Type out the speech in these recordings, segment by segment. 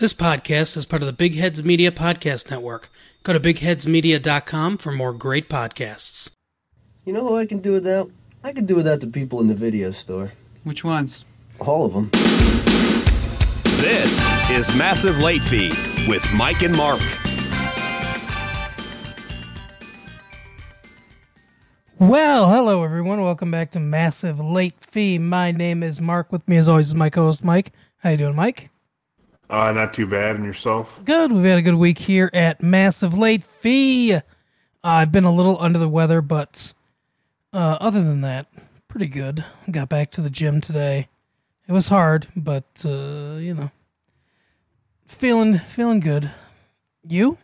This podcast is part of the Big Heads Media Podcast Network. Go to bigheadsmedia.com for more great podcasts. You know what I can do without? I can do without the people in the video store. Which ones? All of them. This is Massive Late Fee with Mike and Mark. Well, hello everyone. Welcome back to Massive Late Fee. My name is Mark. With me as always is my co-host Mike. How you doing, Mike? Not too bad. And yourself? Good. We've had a good week here at Massive Late Fee. I've been a little under the weather, but other than that, pretty good. Got back to the gym today. It was hard, but, you know, feeling good. You?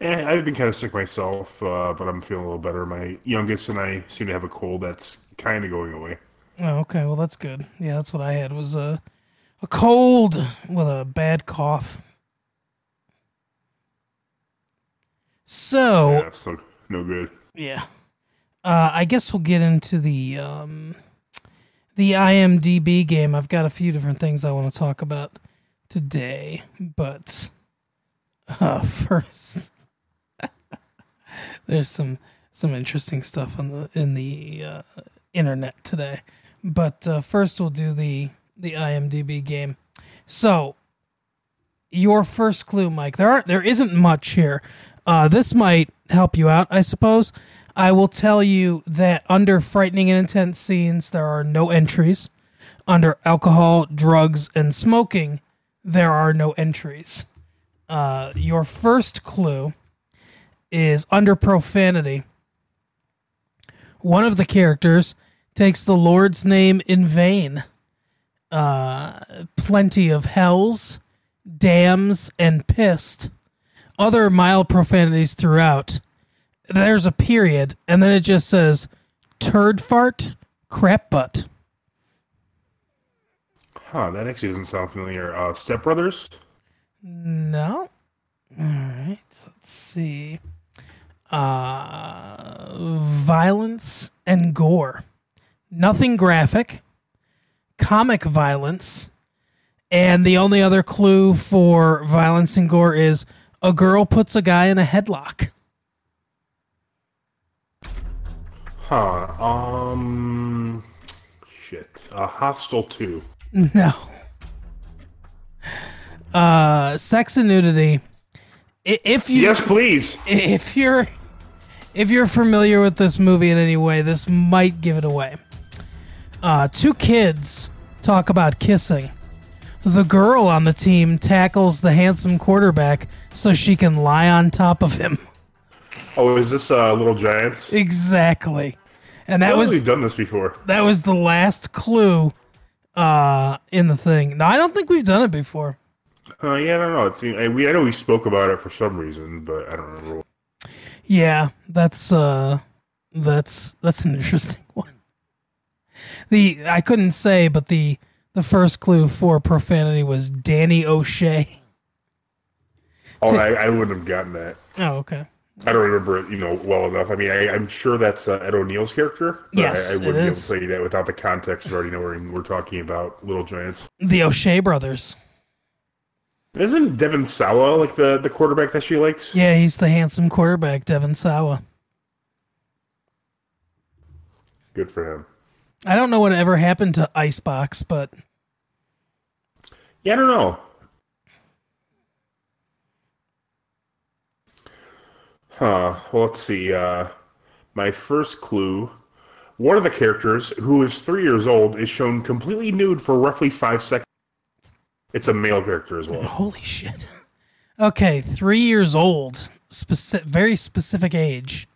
Yeah, I've been kind of sick myself, but I'm feeling a little better. My youngest and I seem to have a cold that's kind of going away. Oh, okay. Well, that's good. Yeah, that's what I had was a cold with a bad cough. So... yeah, so no good. Yeah. I guess we'll get into the IMDb game. I've got a few different things I want to talk about today, but first... there's some interesting stuff on in the internet today. But first we'll do the IMDb game. So, your first clue, Mike. There isn't much here. This might help you out, I suppose. I will tell you that under frightening and intense scenes, there are no entries. Under alcohol, drugs, and smoking, there are no entries. Your first clue is under profanity. One of the characters takes the Lord's name in vain. Plenty of hells, damns, and pissed. Other mild profanities throughout. There's a period, and then it just says turd fart, crap butt. Huh, that actually doesn't sound familiar. Step Brothers? No. All right, let's see. Violence and gore. Nothing graphic. Comic violence. And the only other clue for violence and gore is a girl puts a guy in a headlock. Huh. Shit. Hostile 2. No. Sex and nudity. If you... yes, please. If you're familiar with this movie in any way, this might give it away. Two kids talk about kissing. The girl on the team tackles the handsome quarterback so she can lie on top of him. Oh, is this Little Giants? Exactly. And that was... we've done this before. That was the last clue in the thing. No, I don't think we've done it before. Yeah, I don't know. I know we spoke about it for some reason, but I don't remember what. Yeah, that's an interesting one. I couldn't say, but the first clue for profanity was Danny O'Shea. Oh, I wouldn't have gotten that. Oh, okay. I don't remember it, well enough. I mean, I'm sure that's Ed O'Neill's character. But yes, I wouldn't be able to say that without the context of already knowing we're talking about Little Giants. The O'Shea brothers. Isn't Devin Sawa like the quarterback that she likes? Yeah, he's the handsome quarterback, Devin Sawa. Good for him. I don't know what ever happened to Icebox, but... yeah, I don't know. Huh. Well, let's see. My first clue. One of the characters, who is 3 years old, is shown completely nude for roughly 5 seconds. It's a male character as well. Holy shit. Okay, 3 years old. Very specific age.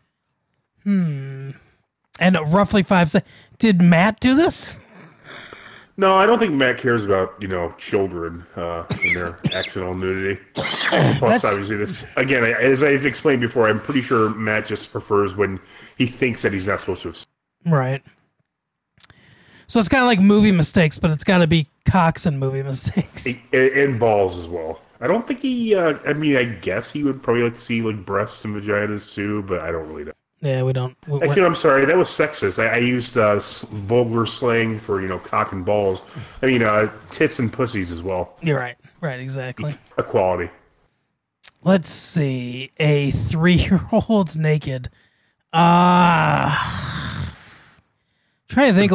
And roughly 5 seconds. Did Matt do this? No, I don't think Matt cares about, children and their accidental nudity. Plus, obviously, this... again, as I've explained before, I'm pretty sure Matt just prefers when he thinks that he's not supposed to have... right. So it's kind of like movie mistakes, but it's got to be cocks and movie mistakes. And balls as well. I don't think he... I guess he would probably like to see breasts and vaginas too, but I don't really know. Yeah, we don't... actually, I'm sorry. That was sexist. I used vulgar slang for, cock and balls. I mean, tits and pussies as well. You're right. Right, exactly. Equality. Let's see. A 3-year-old's naked. Trying to think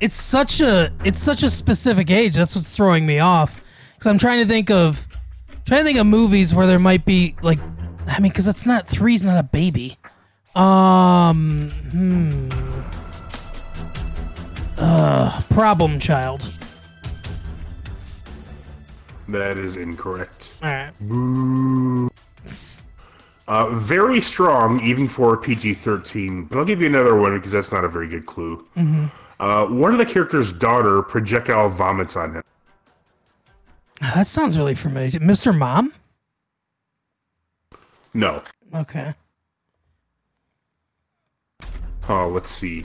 It's such a specific age. That's what's throwing me off. Because I'm trying to think of movies where there might be like, I mean, because that's not, 3's not a baby. Problem Child. That is incorrect. All right. Boo. Very strong, even for a PG-13. But I'll give you another one because that's not a very good clue. Mm-hmm. One of the characters' daughter projectile vomits on him. That sounds really familiar. Mr. Mom? No. Okay. Oh, let's see.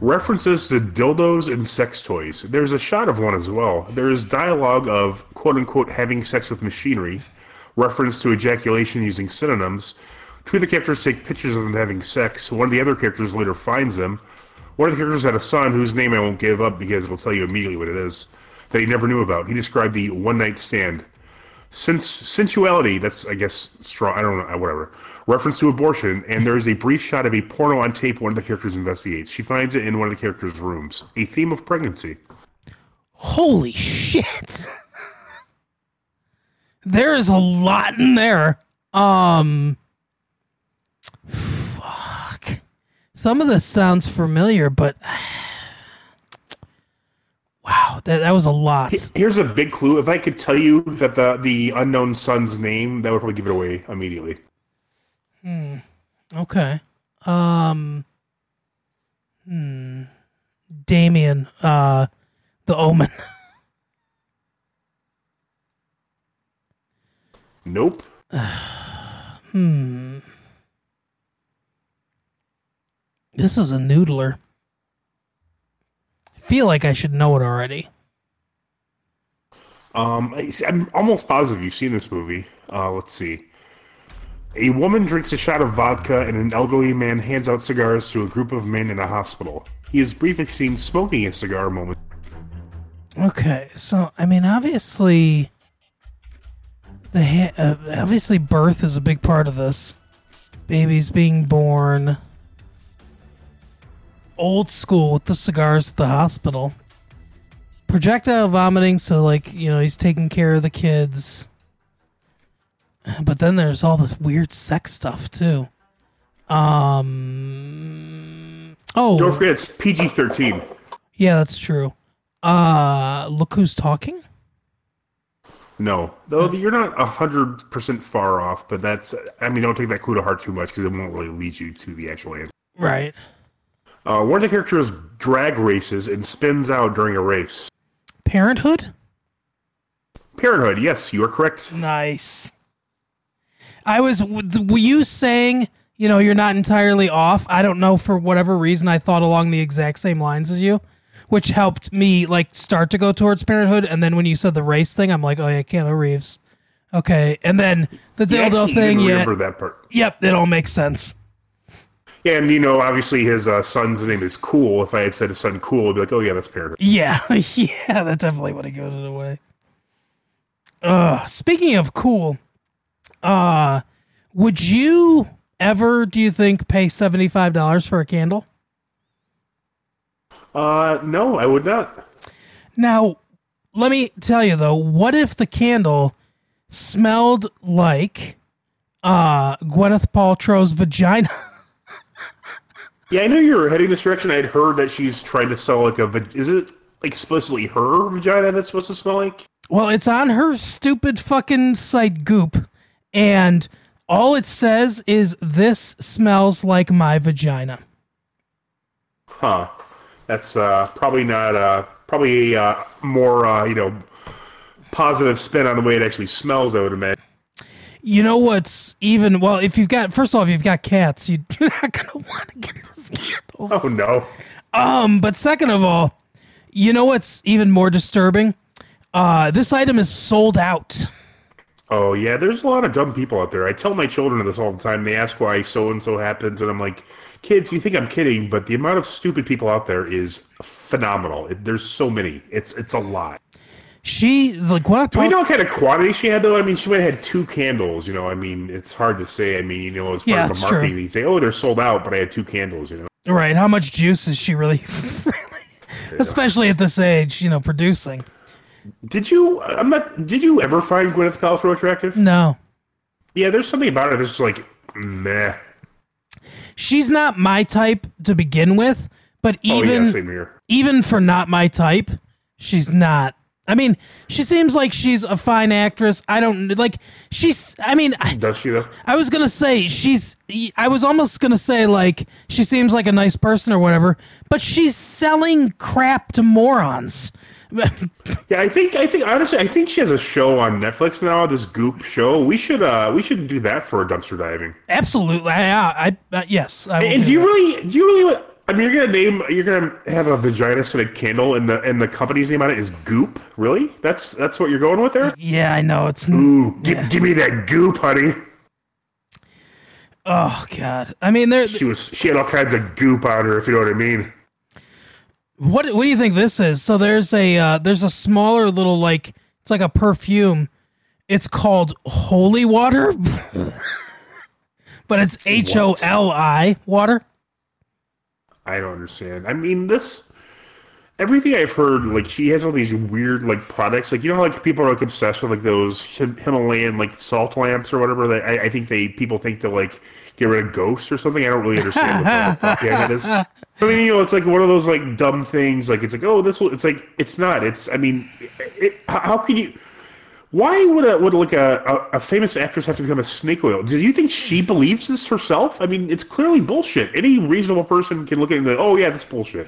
References to dildos and sex toys. There's a shot of one as well. There is dialogue of, quote-unquote, having sex with machinery, reference to ejaculation using synonyms. Two of the characters take pictures of them having sex. One of the other characters later finds them. One of the characters had a son whose name I won't give up because it'll tell you immediately what it is, that he never knew about. He described the one-night stand. Sensuality, that's, I guess, strong, I don't know, whatever. Reference to abortion, and there's a brief shot of a porno on tape one of the characters investigates. She finds it in one of the characters' rooms. A theme of pregnancy. Holy shit. There is a lot in there. Fuck. Some of this sounds familiar, but... Wow, that was a lot. Here's a big clue. If I could tell you that the unknown son's name, that would probably give it away immediately. Okay. Damien, The Omen. Nope. This is a noodler. Feel like I should know it already. I'm almost positive you've seen this movie. Let's see. A woman drinks a shot of vodka and an elderly man hands out cigars to a group of men in a hospital. He is briefly seen smoking a cigar moment. Okay, so, I mean, obviously... obviously birth is a big part of this. Babies being born... Old school with the cigars at the hospital. Projectile vomiting, so, like, you know, he's taking care of the kids. But then there's all this weird sex stuff, too. Don't forget, it's PG-13. Yeah, that's true. Look Who's Talking? No. Though you're not 100% far off, but that's... I mean, don't take that clue to heart too much, because it won't really lead you to the actual answer. Right. One of the characters drag races and spins out during a race. Parenthood? Parenthood, yes, you are correct. Nice. Were you saying, you know, you're not entirely off? I don't know, for whatever reason, I thought along the exact same lines as you, which helped me, like, start to go towards Parenthood, and then when you said the race thing, I'm like, oh yeah, Keanu Reeves. Okay, and then the dildo thing, yeah. I remember that part. Yep, it all makes sense. Yeah, and, you know, obviously his son's name is Cool. If I had said his son Cool, I'd be like, oh, yeah, that's Parenthood. Yeah, that definitely would have given it away. Speaking of Cool, would you ever, do you think, pay $75 for a candle? No, I would not. Now, let me tell you, though, what if the candle smelled like Gwyneth Paltrow's vagina? Yeah, I know you were heading this direction. I'd heard that she's trying to sell like is it explicitly her vagina that's supposed to smell like? Well, it's on her stupid fucking site Goop, and all it says is this smells like my vagina. Huh. That's probably not probably more you know, positive spin on the way it actually smells, I would imagine. You know what's even... Well, if you've got cats, you're not going to want to get this candle. Oh, no. But second of all, you know what's even more disturbing? This item is sold out. Oh, yeah. There's a lot of dumb people out there. I tell my children this all the time. They ask why so-and-so happens, and I'm like, kids, you think I'm kidding, but the amount of stupid people out there is phenomenal. There's so many. It's a lot. Do we know what kind of quantity she had, though? I mean, she might have had 2 candles, you know. I mean, it's hard to say. I mean, you know, as part of the marketing, true. They say, oh, they're sold out, but I had 2 candles, you know. Right. How much juice is she really, especially at this age, you know, producing? Did you ever find Gwyneth Paltrow attractive? No. Yeah, there's something about her that's just like, meh. She's not my type to begin with, but even for not my type, she's not. I mean, she seems like she's a fine actress. I don't like she's. I mean, does she though? I was gonna say she's. I was almost gonna say like she seems like a nice person or whatever, but she's selling crap to morons. Yeah, I think honestly, I think she has a show on Netflix now. This Goop show. We should do that for dumpster diving. Absolutely. Yes. Do you really? I mean, you're gonna have a vagina-scented candle, and the company's name on it is Goop. Really? That's what you're going with there? Yeah, I know it's. Ooh, give me that goop, honey. Oh God! I mean, she had all kinds of goop on her, if you know what I mean. What do you think this is? So there's a smaller little like it's like a perfume. It's called Holy Water, but it's HOLI water. I don't understand. I mean, everything I've heard, like, she has all these weird, like, products. Like, you know how, like, people are, like, obsessed with, like, those Himalayan, like, salt lamps or whatever? That I think people think they'll, like, get rid of ghosts or something. I don't really understand what the fuck that is. I mean, you know, it's, like, one of those, like, dumb things. Like, it's, like, oh, this will... It's, like, it's not. It's, I mean, how can you... Why would a famous actress have to become a snake oil? Do you think she believes this herself? I mean, it's clearly bullshit. Any reasonable person can look at it and go, oh, yeah, that's bullshit.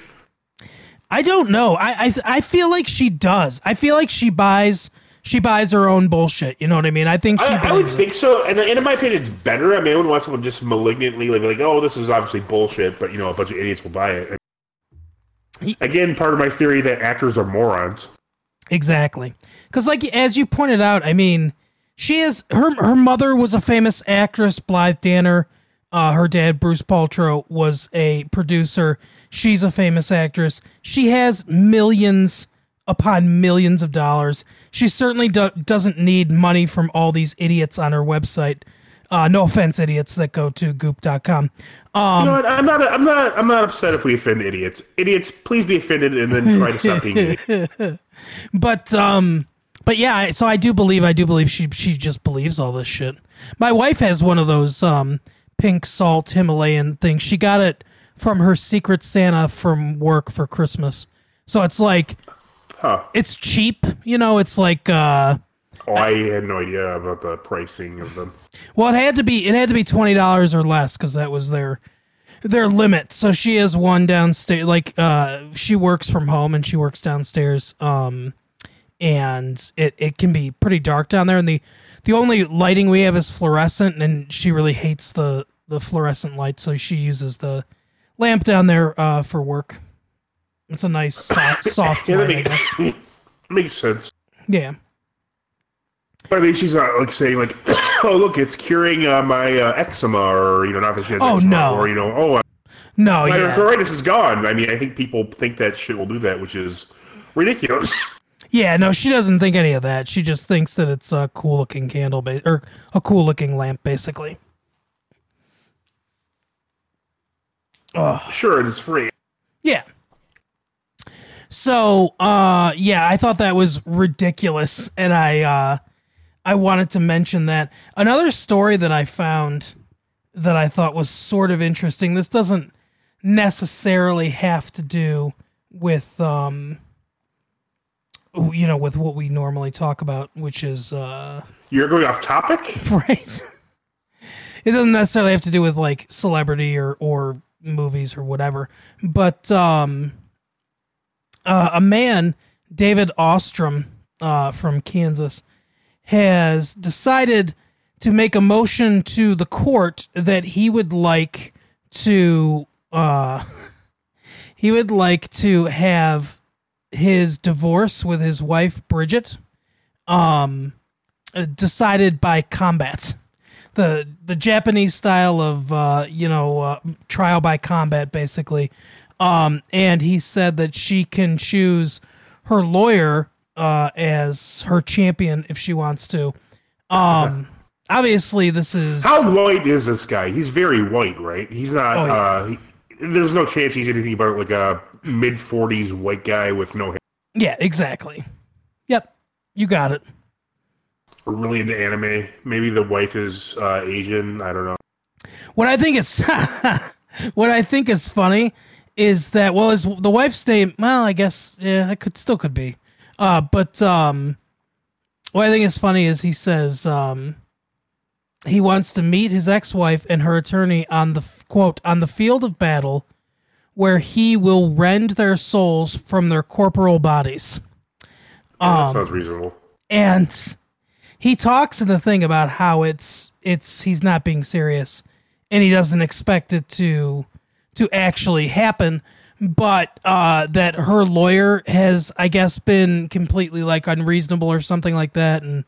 I don't know. I feel like she does. I feel like she buys her own bullshit. You know what I mean? I think I would think so. And in my opinion, it's better. I mean, I wouldn't want someone just malignantly like, oh, this is obviously bullshit, but, you know, a bunch of idiots will buy it. Again, part of my theory that actors are morons. Exactly. Because, like, as you pointed out, I mean, she is... Her mother was a famous actress, Blythe Danner. Her dad, Bruce Paltrow, was a producer. She's a famous actress. She has millions upon millions of dollars. She certainly doesn't need money from all these idiots on her website. No offense, idiots that go to goop.com. You know what? I'm not upset if we offend idiots. Idiots, please be offended and then try to stop being idiots. But yeah, so I do believe she just believes all this shit. My wife has one of those pink salt Himalayan things. She got it from her Secret Santa from work for Christmas. So it's like, It's cheap, you know. It's like, I had no idea about the pricing of them. Well, it had to be $20 or less because that was their limit. So she has one downstairs. Like she works from home and she works downstairs. And it can be pretty dark down there. And the only lighting we have is fluorescent. And she really hates the fluorescent light, so she uses the lamp down there for work. It's a nice soft light. Makes sense. Yeah. I mean, she's not like saying like, "Oh, look, it's curing my eczema," or you know, not that she has eczema, or you know, my arthritis is gone. I mean, I think people think that shit will do that, which is ridiculous. Yeah, no, she doesn't think any of that. She just thinks that it's a cool looking candle or a cool looking lamp, basically. Oh, sure, it is free. Yeah. So, yeah, I thought that was ridiculous, and I wanted to mention that. Another story that I found that I thought was sort of interesting. This doesn't necessarily have to do with, you know, with what we normally talk about, which is, you're going off topic, right? It doesn't necessarily have to do with like celebrity or movies or whatever, but, a man, David Ostrom, from Kansas, has decided to make a motion to the court that he would like to have his divorce with his wife Bridget decided by combat. the Japanese style of trial by combat, basically. And he said that she can choose her lawyer as her champion if she wants to. Obviously, this is... How white is this guy? He's very white, right? He's not... Oh, yeah. There's no chance he's anything but like a mid-40s white guy with no hair. Yeah, exactly. Yep, you got it. We're really into anime. Maybe the wife is Asian. I don't know. What I think is funny is that, well, is the wife's name? Well, I guess it could be. But what I think is funny is he says he wants to meet his ex-wife and her attorney on the quote on the field of battle, where he will rend their souls from their corporal bodies. That sounds reasonable. And he talks in the thing about how it's he's not being serious, and he doesn't expect it to actually happen, but that her lawyer has, I guess, been completely like unreasonable or something like that, and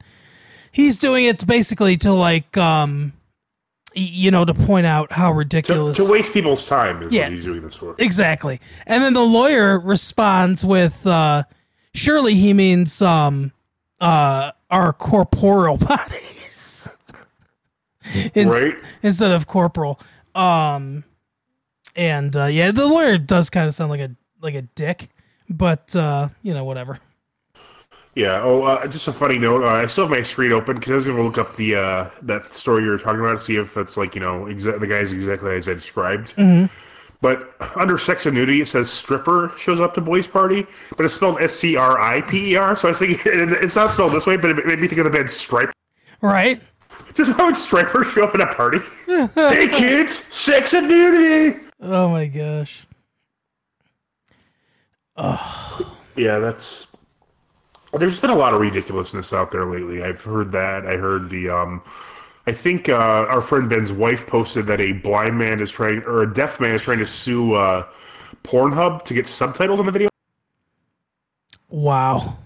he's doing it basically to like to point out how ridiculous to waste people's time is what he's doing this for. Exactly. And then the lawyer responds with surely he means our corporeal bodies right? Instead of corporal. And the lawyer does kind of sound like a dick, but whatever. Yeah. Oh, just a funny note. I still have my screen open because I was going to look up the that story you were talking about to see if it's like the guy's exactly as I described. Mm-hmm. But under sex and nudity, it says stripper shows up to boys' party, but it's spelled S-C-R-I-P-E-R. So I was thinking it's not spelled this way, but it made me think of the band Striper. Right. Just how would Striper show up at a party? Hey kids, sex and nudity. Oh my gosh. Oh. Yeah, there's been a lot of ridiculousness out there lately. I've heard that. I heard the I think our friend Ben's wife posted that a deaf man is trying to sue Pornhub to get subtitles on the video. Wow.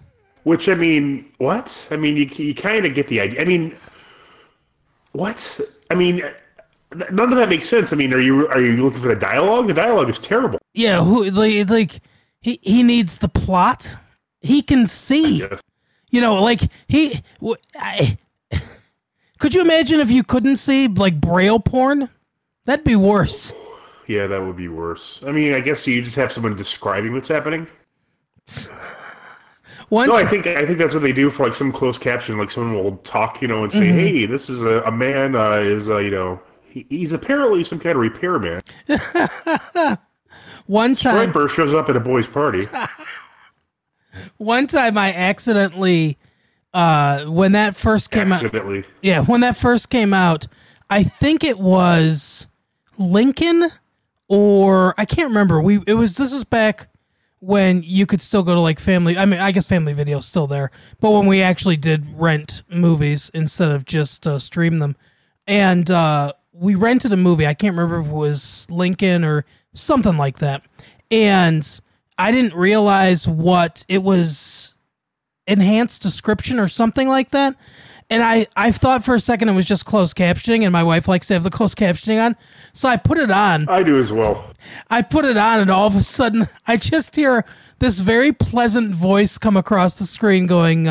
Which I mean, what? I mean, you kind of get the idea. I mean, what? I mean, none of that makes sense. I mean, are you looking for the dialogue? The dialogue is terrible. Yeah, he needs the plot. He can see, could you imagine if you couldn't see like braille porn? That'd be worse. Yeah, that would be worse. I mean, I guess you just have someone describing what's happening. No, I think that's what they do for like some closed caption. Like someone will talk, and say, mm-hmm. "Hey, this is a man he's apparently some kind of repairman." One time, Striper shows up at a boys' party. One time, I accidentally when that first came out. Yeah, when that first came out, I think it was Lincoln, or I can't remember. This is back when you could still go to like Family. I mean, I guess Family Video's still there, but when we actually did rent movies instead of just stream them, and we rented a movie. I can't remember if it was Lincoln or something like that, and I didn't realize what it was, enhanced description or something like that, and I thought for a second it was just closed captioning, and my wife likes to have the closed captioning on, so I put it on. I do as well. I put it on, and all of a sudden, I just hear this very pleasant voice come across the screen going,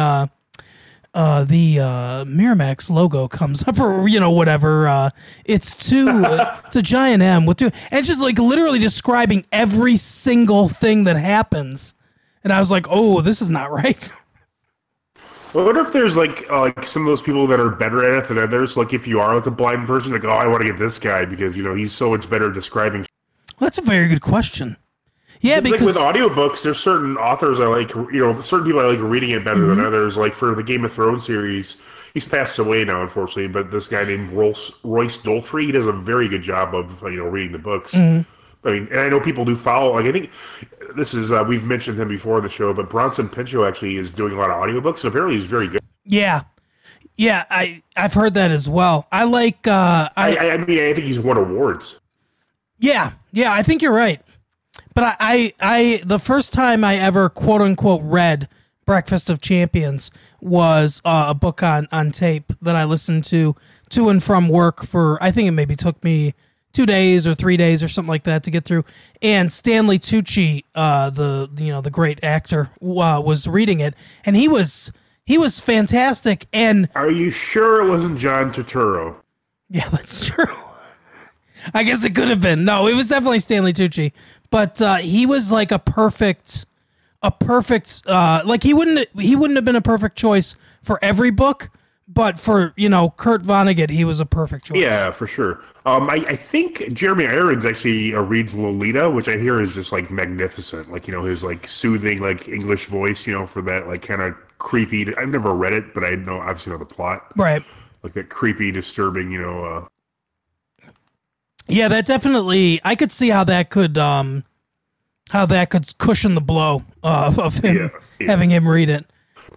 the Miramax logo comes up, or, whatever. It's a giant M with two. And it's just, like, literally describing every single thing that happens. And I was like, oh, this is not right. Well, I wonder if there's, like some of those people that are better at it than others. Like, if you are, like, a blind person, like, oh, I want to get this guy because, he's so much better describing. Well, that's a very good question. Yeah, it's because... Like with audiobooks, there's certain authors I like, certain people I like reading it better mm-hmm. than others. Like for the Game of Thrones series, he's passed away now, unfortunately, but this guy named Royce Daltrey, he does a very good job of, reading the books. Mm-hmm. I mean, and I know people do follow, like I think this is, we've mentioned him before on the show, but Bronson Pinchot actually is doing a lot of audiobooks, and apparently he's very good. Yeah. Yeah, I've heard that as well. I like... I think he's won awards. Yeah. Yeah, I think you're right. But the first time I ever, quote unquote, read Breakfast of Champions was a book on tape that I listened to and from work for, I think it maybe took me 2 days or 3 days or something like that to get through. And Stanley Tucci, the great actor, was reading it, and he was fantastic. And are you sure it wasn't John Turturro? Yeah, that's true. I guess it could have been. No, it was definitely Stanley Tucci, but he was like a perfect like he wouldn't have been a perfect choice for every book, but for, Kurt Vonnegut, he was a perfect choice. Yeah, for sure. I think Jeremy Irons actually reads Lolita, which I hear is just like magnificent. Like, his like soothing like English voice, for that like kind of creepy. I've never read it, but I obviously know the plot. Right. Like that creepy, disturbing, yeah, that definitely. I could see how that could cushion the blow of him having him read it.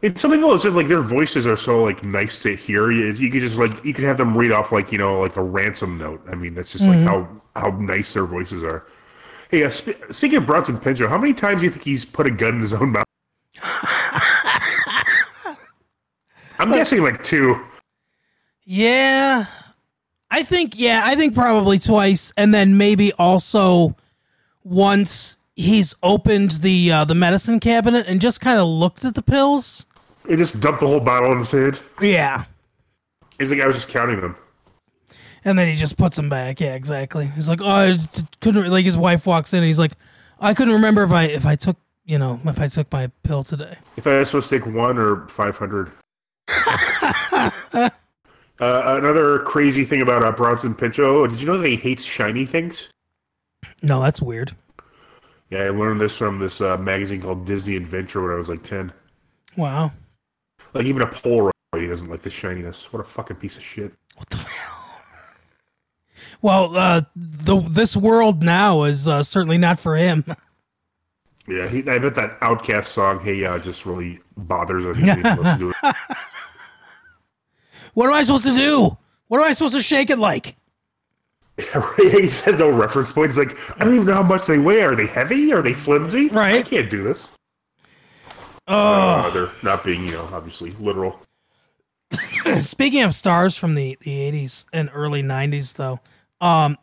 And some people, it's just like their voices are so like nice to hear. You could just like you could have them read off like like a ransom note. I mean, that's just like how nice their voices are. Hey, speaking of Bronson Pinchot, how many times do you think he's put a gun in his own mouth? I'm guessing like two. Yeah, I think probably twice, and then maybe also once he's opened the medicine cabinet and just kind of looked at the pills. He just dumped the whole bottle in his head. Yeah, he's like, I was just counting them, and then he just puts them back. Yeah, exactly. He's like, oh, I couldn't. Like his wife walks in, and he's like, I couldn't remember if I took my pill today. If I was supposed to take one or 500. Another crazy thing about Bronson Pinchot, did you know that he hates shiny things? No, that's weird. Yeah, I learned this from this magazine called Disney Adventure when I was like 10. Wow. Like even a Polaroid, he doesn't like the shininess. What a fucking piece of shit. What the hell? Well, this world now is certainly not for him. Yeah, I bet that Outkast song, Hey Ya, just really bothers him. Listen to it. What am I supposed to do? What am I supposed to shake it like? He says no reference points. Like, I don't even know how much they weigh. Are they heavy? Are they flimsy? Right. I can't do this. They're not being, obviously literal. Speaking of stars from the 80s and early 90s, though,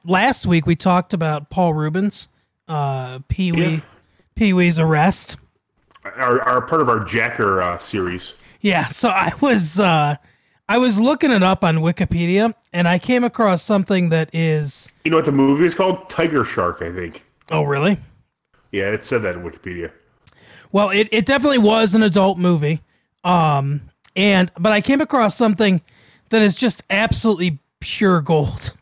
last week we talked about Paul Rubens, Pee-wee's Arrest. Our part of our Jacker series. Yeah, so I was looking it up on Wikipedia, and I came across something that is... You know what the movie is called? Tiger Shark, I think. Oh, really? Yeah, it said that in Wikipedia. Well, it definitely was an adult movie. But I came across something that is just absolutely pure gold.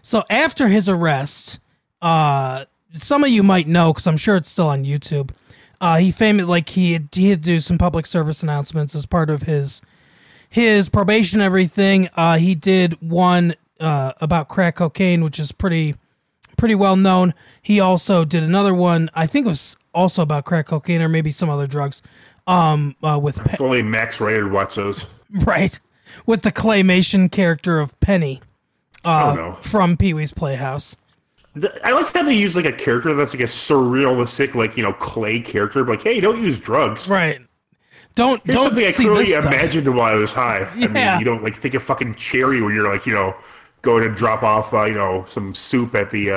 So after his arrest, some of you might know, because I'm sure it's still on YouTube, he had to do some public service announcements as part of his probation, everything. He did one about crack cocaine, which is pretty well known. He also did another one, I think it was also about crack cocaine or maybe some other drugs. If only Max Rader watched those. Right. With the claymation character of Penny from Pee-wee's Playhouse. I like how they use like a character that's like a surrealistic, like, clay character, but like, hey, don't use drugs. Right. Here's something I clearly imagined while I was high. Yeah. I mean, you don't like think of fucking cherry when you're like, going to drop off, some soup at the,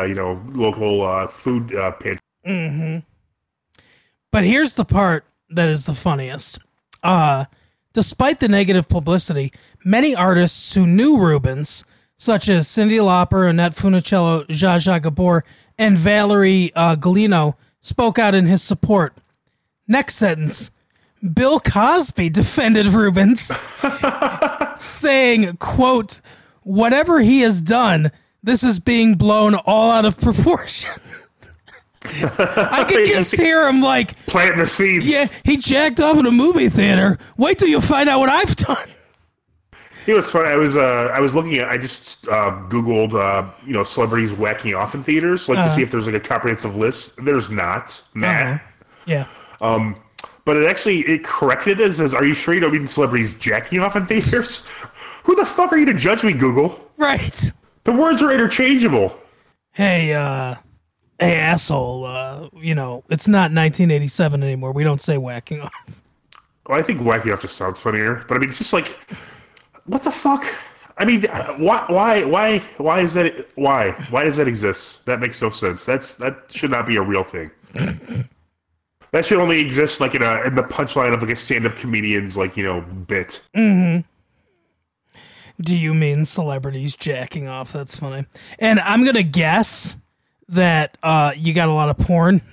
local food pantry. Mm-hmm. But here's the part that is the funniest. Despite the negative publicity, many artists who knew Rubens, such as Cyndi Lauper, Annette Funicello, Zsa Zsa Gabor, and Valerie Galino, spoke out in his support. Next sentence. Bill Cosby defended Rubens, saying, quote, whatever he has done, this is being blown all out of proportion. I could just hear him like... planting the seeds. Yeah, he jacked off in a movie theater. Wait till you find out what I've done. It was funny. I was looking at... I just Googled, celebrities whacking off in theaters, to see if there's like a comprehensive list. There's not. Nah. Uh-huh. Yeah. But it corrected it. It says, are you sure you don't mean celebrities jacking off in theaters? Who the fuck are you to judge me, Google? Right. The words are interchangeable. Hey, asshole, it's not 1987 anymore. We don't say whacking off. Well, I think wacky off just sounds funnier, but I mean, it's just like, what the fuck? I mean, why is that? Why does that exist? That makes no sense. That should not be a real thing. That should only exist like in the punchline of like a stand-up comedian's like, you know, bit. Mm-hmm. Do you mean celebrities jacking off? That's funny. And I'm gonna guess that you got a lot of porn.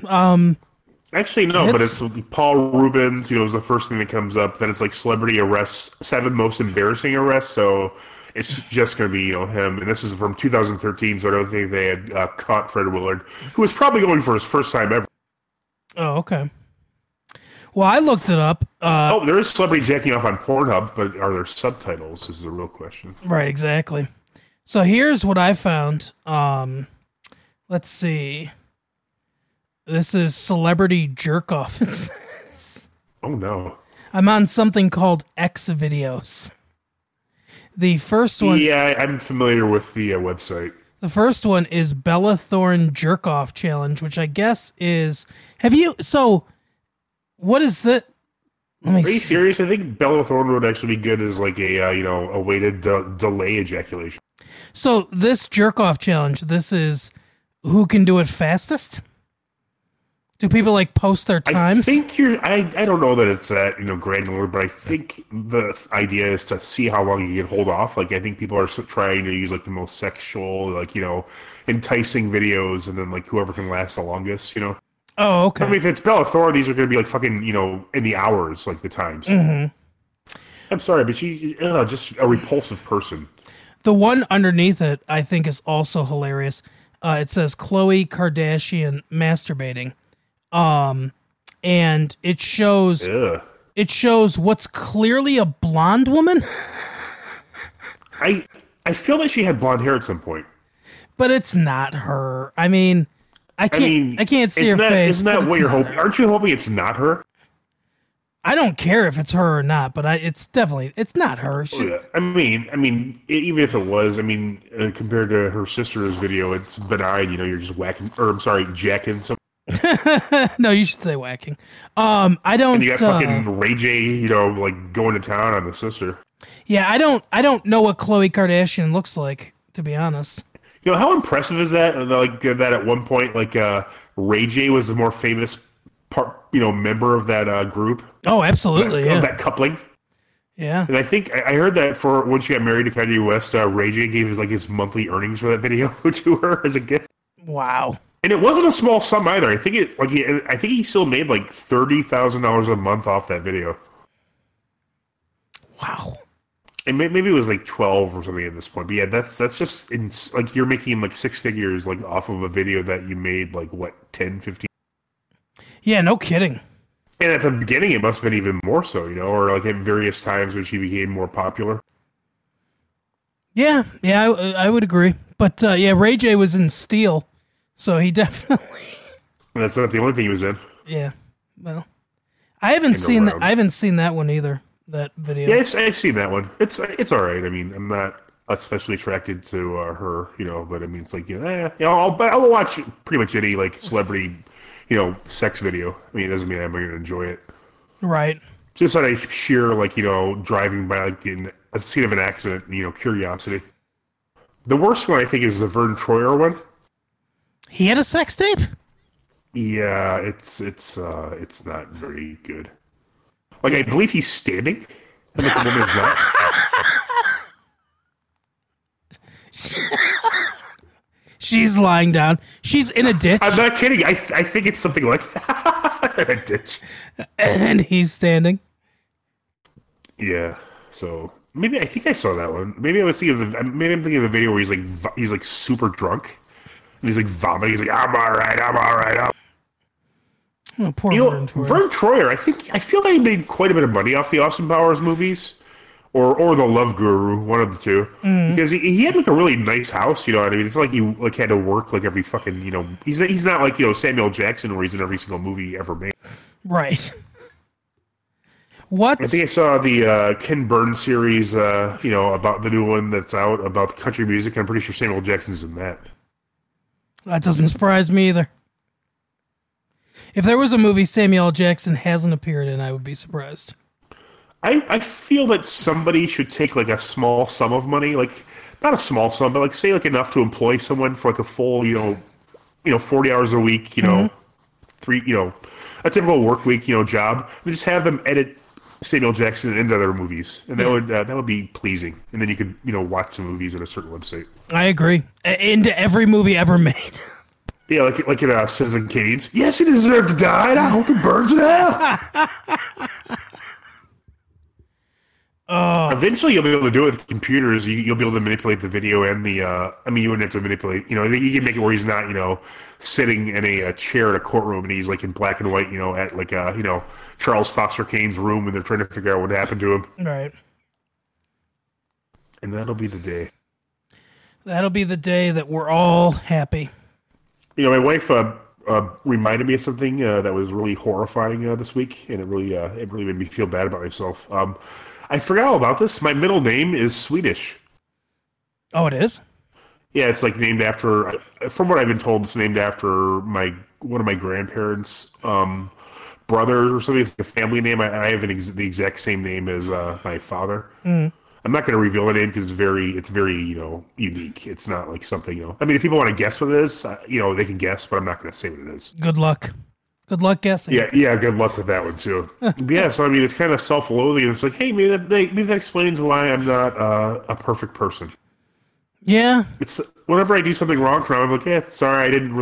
Actually, no, but it's Paul Rubens. You know, is the first thing that comes up. Then it's like celebrity arrests, 7 most embarrassing arrests. So it's just going to be, you know, him. And this is from 2013, so I don't think they had caught Fred Willard, who was probably going for his first time ever. Oh, okay. Well, I looked it up. There is celebrity jacking off on Pornhub, but are there subtitles is the real question. Right, exactly. So here's what I found. Let's see. This is celebrity jerk-off. Oh, no. I'm on something called X Videos. The first one... Yeah, I'm familiar with the website. The first one is Bella Thorne Jerk-Off Challenge, which I guess is... Have you... So, what is the... Are you serious? I think Bella Thorne would actually be good as like a way to delay ejaculation. So, this Jerk-Off Challenge, this is who can do it fastest? Do people like post their times? I don't know that it's that, you know, granular, but I think the idea is to see how long you can hold off. Like, I think people are trying to use like the most sexual, like, you know, enticing videos, and then like whoever can last the longest, you know. Oh, okay. I mean, if it's Bella Thorne, these are going to be like fucking, you know, in the hours, like the times. Mm-hmm. I'm sorry, but she's just a repulsive person. The one underneath it, I think, is also hilarious. It says Khloe Kardashian masturbating. And it shows what's clearly a blonde woman. I feel like she had blonde hair at some point, but it's not her. I mean, I can't see her face. Isn't that what you're hoping? Aren't you hoping it's not her? I don't care if it's her or not, but it's not her. I mean, even if it was, I mean, compared to her sister's video, it's benign. You know, you're just jacking some. No, you should say whacking. I don't. And you got fucking Ray J, you know, like going to town on the sister. Yeah, I don't know what Khloe Kardashian looks like, to be honest. You know how impressive is that? Like that at one point, like Ray J was the more famous part, you know, member of that group. Oh, absolutely, yeah. Of that coupling. Yeah, and I think I heard that for when she got married to Kanye West, Ray J gave his monthly earnings for that video to her as a gift. Wow. And it wasn't a small sum either. I think he still made like $30,000 a month off that video. Wow. And maybe it was like 12 or something at this point. But yeah, that's just like you're making like 6 figures like off of a video that you made like what 10, 15. Yeah, no kidding. And at the beginning, it must have been even more so, you know, or like at various times when she became more popular. Yeah, I would agree. But yeah, Ray J was in Steel. So he definitely. That's not the only thing he was in. Yeah, well, I haven't seen that one either. That video. Yeah, I've seen that one. It's all right. I mean, I'm not especially attracted to her, you know. But I mean, it's like I'll watch pretty much any like celebrity, you know, sex video. I mean, it doesn't mean I'm going to enjoy it. Right. Just out of sheer like, you know, driving by like in a scene of an accident, you know, curiosity. The worst one I think is the Vern Troyer one. He had a sex tape? Yeah, it's not very good. Like, I believe he's standing, and the woman's not. She's lying down. She's in a ditch. I'm not kidding. I think it's something like that. In a ditch. And he's standing. Yeah, so... Maybe I think I saw that one. Maybe I'm thinking of the video where he's like super drunk. And he's like vomiting. He's like, I'm all right. Oh, poor Vern Troyer. I feel like he made quite a bit of money off the Austin Powers movies, or the Love Guru, one of the two, because he had like a really nice house. You know what I mean? It's like he like had to work like every fucking, you know. He's not like, you know, Samuel Jackson where he's in every single movie ever made. Right. What? I think I saw the Ken Burns series. You know, about the new one that's out about the country music. And I'm pretty sure Samuel Jackson's in that. That doesn't surprise me either. If there was a movie Samuel Jackson hasn't appeared in, I would be surprised. I feel that somebody should take like a small sum of money, like not a small sum, but like say like enough to employ someone for like a full, you know, 40 hours a week, you know, a typical work week, you know, job. And just have them edit Samuel Jackson into other movies, and that would be pleasing. And then you could, you know, watch some movies at a certain website. I agree. Into every movie ever made. Yeah, like in Citizen Kane's. Yes, he deserved to die, and I hope he burns in hell. Eventually, you'll be able to do it with computers. You'll be able to manipulate the video and the. I mean, you wouldn't have to manipulate. You know, you can make it where he's not, you know, sitting in a chair in a courtroom, and he's like in black and white. You know, at like you know, Charles Foster Kane's room, when they're trying to figure out what happened to him. Right. And that'll be the day. That'll be the day that we're all happy. You know, my wife reminded me of something that was really horrifying this week, and it really made me feel bad about myself. I forgot all about this. My middle name is Swedish. Oh, it is? Yeah, it's like named after, from what I've been told, it's named after one of my grandparents' brother or something. It's a family name. I have the exact same name as my father. Mm. I'm not going to reveal the name because it's very, you know, unique. It's not like something, you know. I mean, if people want to guess what it is, you know, they can guess, but I'm not going to say what it is. Good luck guessing. Yeah, good luck with that one too. Yeah, so I mean, it's kind of self-loathing. It's like, hey, maybe that explains why I'm not a perfect person. Yeah. It's whenever I do something wrong for them, I'm like, yeah, sorry, I didn't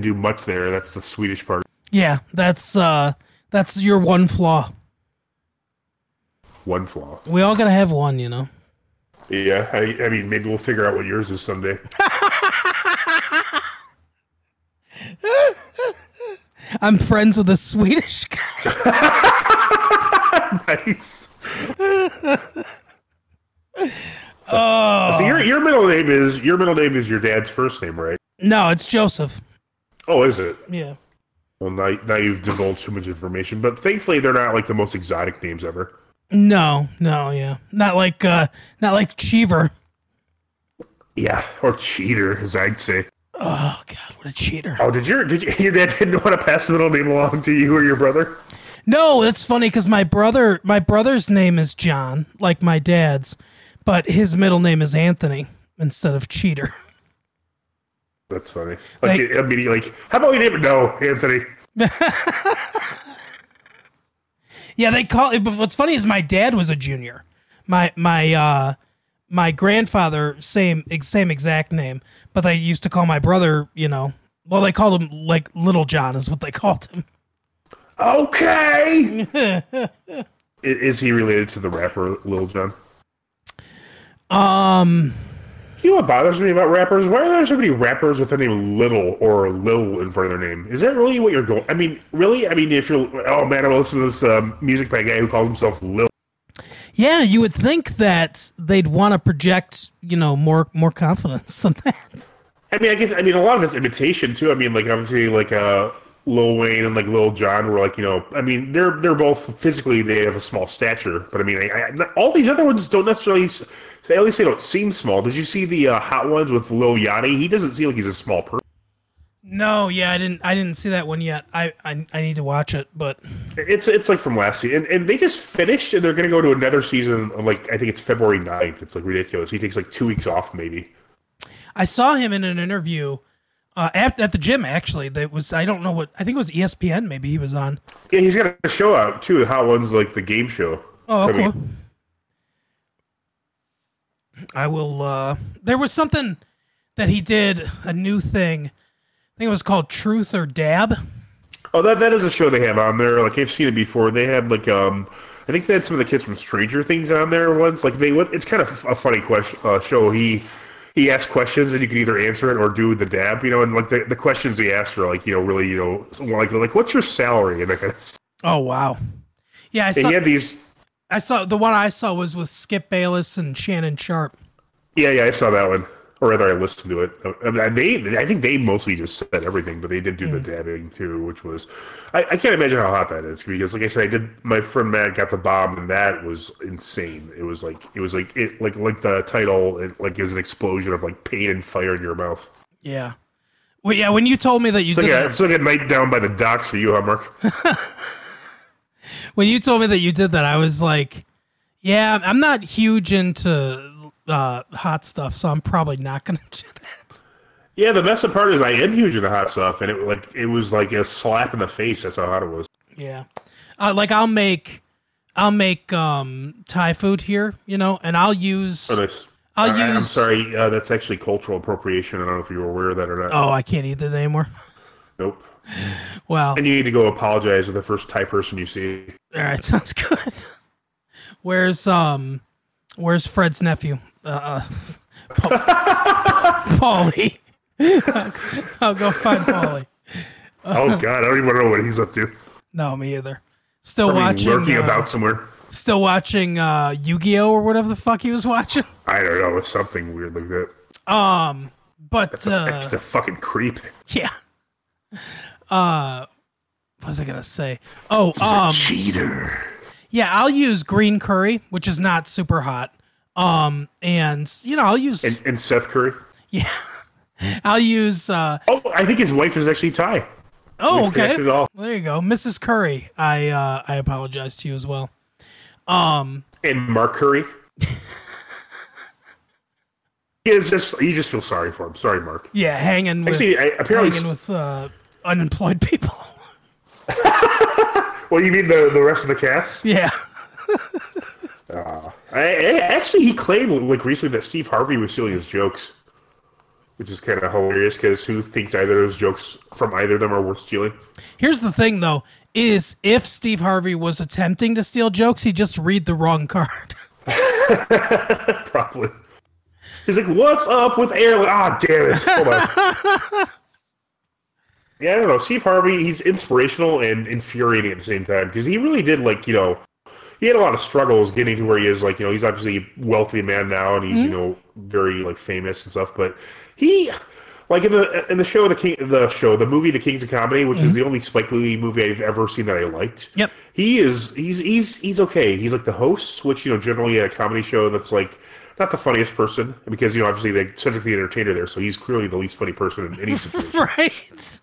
do much there. That's the Swedish part. Yeah, that's your one flaw. One flaw. We all gotta have one, you know. Yeah, I mean, maybe we'll figure out what yours is someday. I'm friends with a Swedish guy. Nice. Oh. So your middle name is your dad's first name, right? No, it's Joseph. Oh, is it? Yeah. Well, now you've divulged too much information, but thankfully they're not like the most exotic names ever. No, yeah. Not like Cheever. Yeah, or Cheater, as I'd say. Oh, God, what a cheater. Oh, did your dad didn't want to pass the middle name along to you or your brother? No, that's funny, because my brother's name is John, like my dad's, but his middle name is Anthony instead of Cheater. That's funny. Like, immediately, like, how about we name it? No, Anthony. Yeah, they call it. But what's funny is my dad was a junior. My grandfather, same exact name, but they used to call my brother, you know. Well, they called him like Little John is what they called him. Okay. Is he related to the rapper Lil Jon? You know what bothers me about rappers? Why are there so many rappers with the name Little or Lil in front of their name? Is that really what you're going... I mean, really? I mean, if you're... Oh, man, I listen to this music by a guy who calls himself Lil. Yeah, you would think that they'd want to project, you know, more confidence than that. I mean, I guess... I mean, a lot of it's imitation, too. I mean, like, obviously, like, Lil Wayne and, like, Lil Jon were, like, you know... I mean, they're both... Physically, they have a small stature. But, I mean, all these other ones don't necessarily... At least they don't seem small. Did you see the Hot Ones with Lil Yachty? He doesn't seem like he's a small person. No, yeah, I didn't see that one yet. I need to watch it, but it's like from last season, and they just finished, and they're gonna go to another season. Like I think it's February 9th. It's like ridiculous. He takes like 2 weeks off, maybe. I saw him in an interview at the gym. Actually, that was I think it was ESPN. Maybe he was on. Yeah, he's got a show out too. The Hot Ones, like the game show. Oh, okay. I will, there was something that he did, a new thing. I think it was called Truth or Dab. Oh, that is a show they have on there. Like, I've seen it before. They had, like, I think they had some of the kids from Stranger Things on there once. Like, it's kind of a funny question, show. He asked questions, and you could either answer it or do the dab, you know, and, like, the questions he asked are, like, you know, really, you know, like what's your salary? And that kind of stuff. Oh, wow. Yeah, and he had these... The one I saw was with Skip Bayless and Shannon Sharp. Yeah, I saw that one. Or rather, I listened to it. I mean, I think they mostly just said everything, but they did do the dabbing too, which was... I can't imagine how hot that is, because like I said, my friend Matt got the bomb, and that was insane. It was like the title, it like is an explosion of like pain and fire in your mouth. Yeah. Well, yeah, when you told me that you did... It's like a night down by the docks for you, huh, Mark? When you told me that you did that, I was like, yeah, I'm not huge into hot stuff, so I'm probably not going to do that. Yeah, the best part is I am huge into hot stuff, and it was like a slap in the face. That's how hot it was. Yeah, like I'll make Thai food here, you know, and I'll use. Oh, nice. I'm sorry, that's actually cultural appropriation. I don't know if you were aware of that or not. Oh, I can't eat that anymore. Nope. Wow. And you need to go apologize to the first Thai person you see. All right, sounds good. Where's Fred's nephew? Paulie. I'll go find Paulie. Oh God, I don't even know what he's up to. No, me either. Still probably watching. Lurking about somewhere. Still watching Yu-Gi-Oh or whatever the fuck he was watching. I don't know. It's something weird like that. But that's a fucking creep. Yeah. What was I gonna say? Oh, he's a cheater. Yeah, I'll use green curry, which is not super hot. And you know, I'll use and Seth Curry. Yeah, I'll use. Oh, I think his wife is actually Thai. Oh, okay. Well, there you go, Mrs. Curry. I apologize to you as well. And Mark Curry. It's just you just feel sorry for him. Sorry, Mark. Yeah, hanging. Actually, apparently hanging with unemployed people. Well, you mean the rest of the cast? Yeah. Actually, he claimed like recently that Steve Harvey was stealing his jokes, which is kind of hilarious because who thinks either of those jokes from either of them are worth stealing? Here's the thing, though, is if Steve Harvey was attempting to steal jokes, he'd just read the wrong card. Probably. He's like, what's up with Airline? Ah, oh, damn it. Hold on. Yeah, I don't know. Steve Harvey, he's inspirational and infuriating at the same time because he really did, like, you know, he had a lot of struggles getting to where he is. Like, you know, he's obviously a wealthy man now and he's, you know, very, like, famous and stuff. But he, like, in the show, the movie The Kings of Comedy, which is the only Spike Lee movie I've ever seen that I liked. Yep. He's okay. He's, like, the host, which, you know, generally at a comedy show that's, like, not the funniest person, because, you know, obviously they centered the entertainer there, so he's clearly the least funny person in any situation. Right.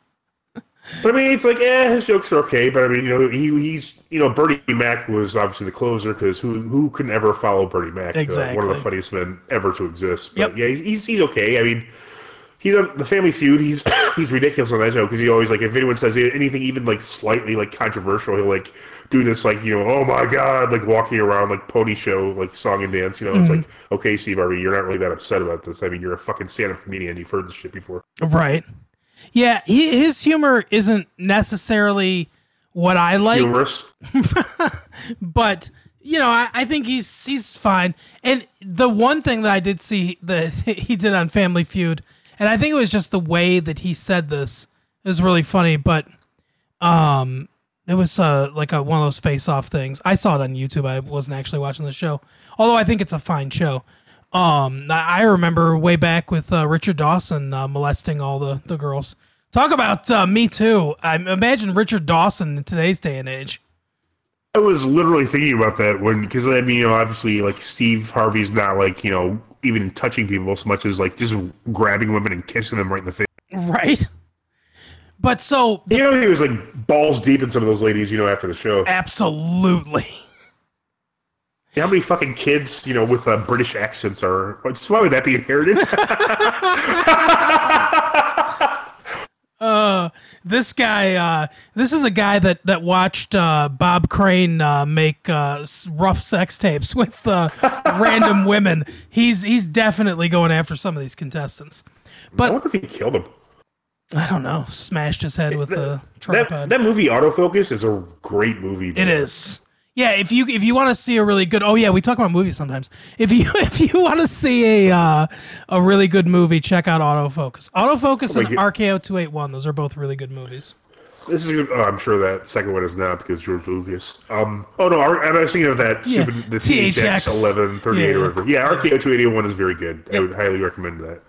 But, I mean, it's like, his jokes are okay, but, I mean, you know, he's, you know, Bernie Mac was obviously the closer, because who can ever follow Bernie Mac? Exactly. One of the funniest men ever to exist. But, yeah, he's okay. I mean, he's on The Family Feud, he's ridiculous on that show, because he always, like, if anyone says anything even, like, slightly, like, controversial, he'll, like, do this, like, you know, oh my God, like, walking around, like, pony show, like, song and dance, you know, it's like, okay, Steve Harvey, you're not really that upset about this. I mean, you're a fucking stand-up comedian, you've heard this shit before. Right. Yeah, his humor isn't necessarily what I like. Humorous. But, you know, I think he's fine. And the one thing that I did see that he did on Family Feud, and I think it was just the way that he said this, it was really funny, but it was like one of those face-off things. I saw it on YouTube. I wasn't actually watching the show, although I think it's a fine show. I remember way back with Richard Dawson molesting all the girls. Talk about Me Too. I imagine Richard Dawson in today's day and age. I was literally thinking about that when, because I mean, you know, obviously, like Steve Harvey's not like, you know, even touching people so much as like just grabbing women and kissing them right in the face. Right. But so you know, he was like balls deep in some of those ladies, you know, after the show. Absolutely. How many fucking kids, you know, with British accents are... Why would that be inherited? This guy... this is a guy that watched Bob Crane make rough sex tapes with random women. He's definitely going after some of these contestants. But I wonder if he killed him. I don't know. Smashed his head with a tripod. That movie, Autofocus, is a great movie. Man. It is. Yeah, if you want to see a really good, oh yeah, we talk about movies sometimes. If you want to see a really good movie, check out Autofocus. Autofocus and RKO 281. Those are both really good movies. This is I'm sure that second one is not because George Lucas. Oh no, I was thinking of that stupid the THX 1138 or whatever. Yeah, RKO 281 is very good. Yep. I would highly recommend that.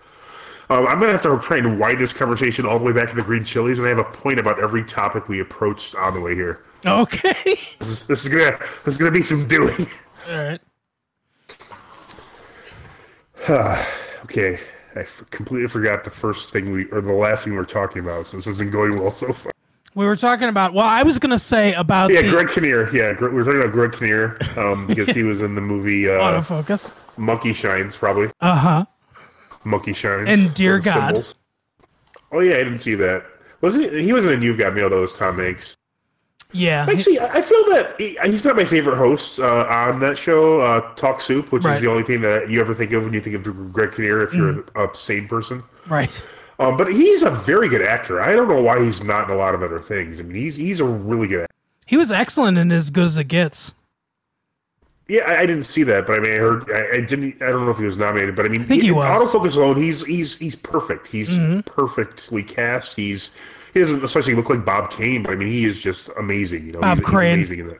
I'm going to have to try and wind this conversation all the way back to the green chilies, and I have a point about every topic we approached on the way here. Okay. This is gonna be some doing. All right. Okay, I completely forgot the last thing we're talking about, so this isn't going well so far. We were talking about, well, I was going to say about... Yeah, Greg Kinnear. Yeah, we were talking about Greg Kinnear because he was in the movie... Autofocus. Monkey Shines, probably. Uh-huh. Monkey Shines. And Dear God. Symbols. Oh, yeah, I didn't see that. He wasn't in You've Got Mail, though, as Tom Hanks. Yeah. Actually, I feel that he's not my favorite host on that show, Talk Soup, which is the only thing that you ever think of when you think of Greg Kinnear if you're a sane person. Right. But he's a very good actor. I don't know why he's not in a lot of other things. I mean, he's a really good actor. He was excellent in As Good as It Gets. Yeah, I didn't see that, but I mean, I heard I don't know if he was nominated, but I mean, I think he was. Autofocus alone, he's perfect. He's perfectly cast. He doesn't especially look like Bob Kane, but I mean, he is just amazing. You know, Bob Crane, he's amazing in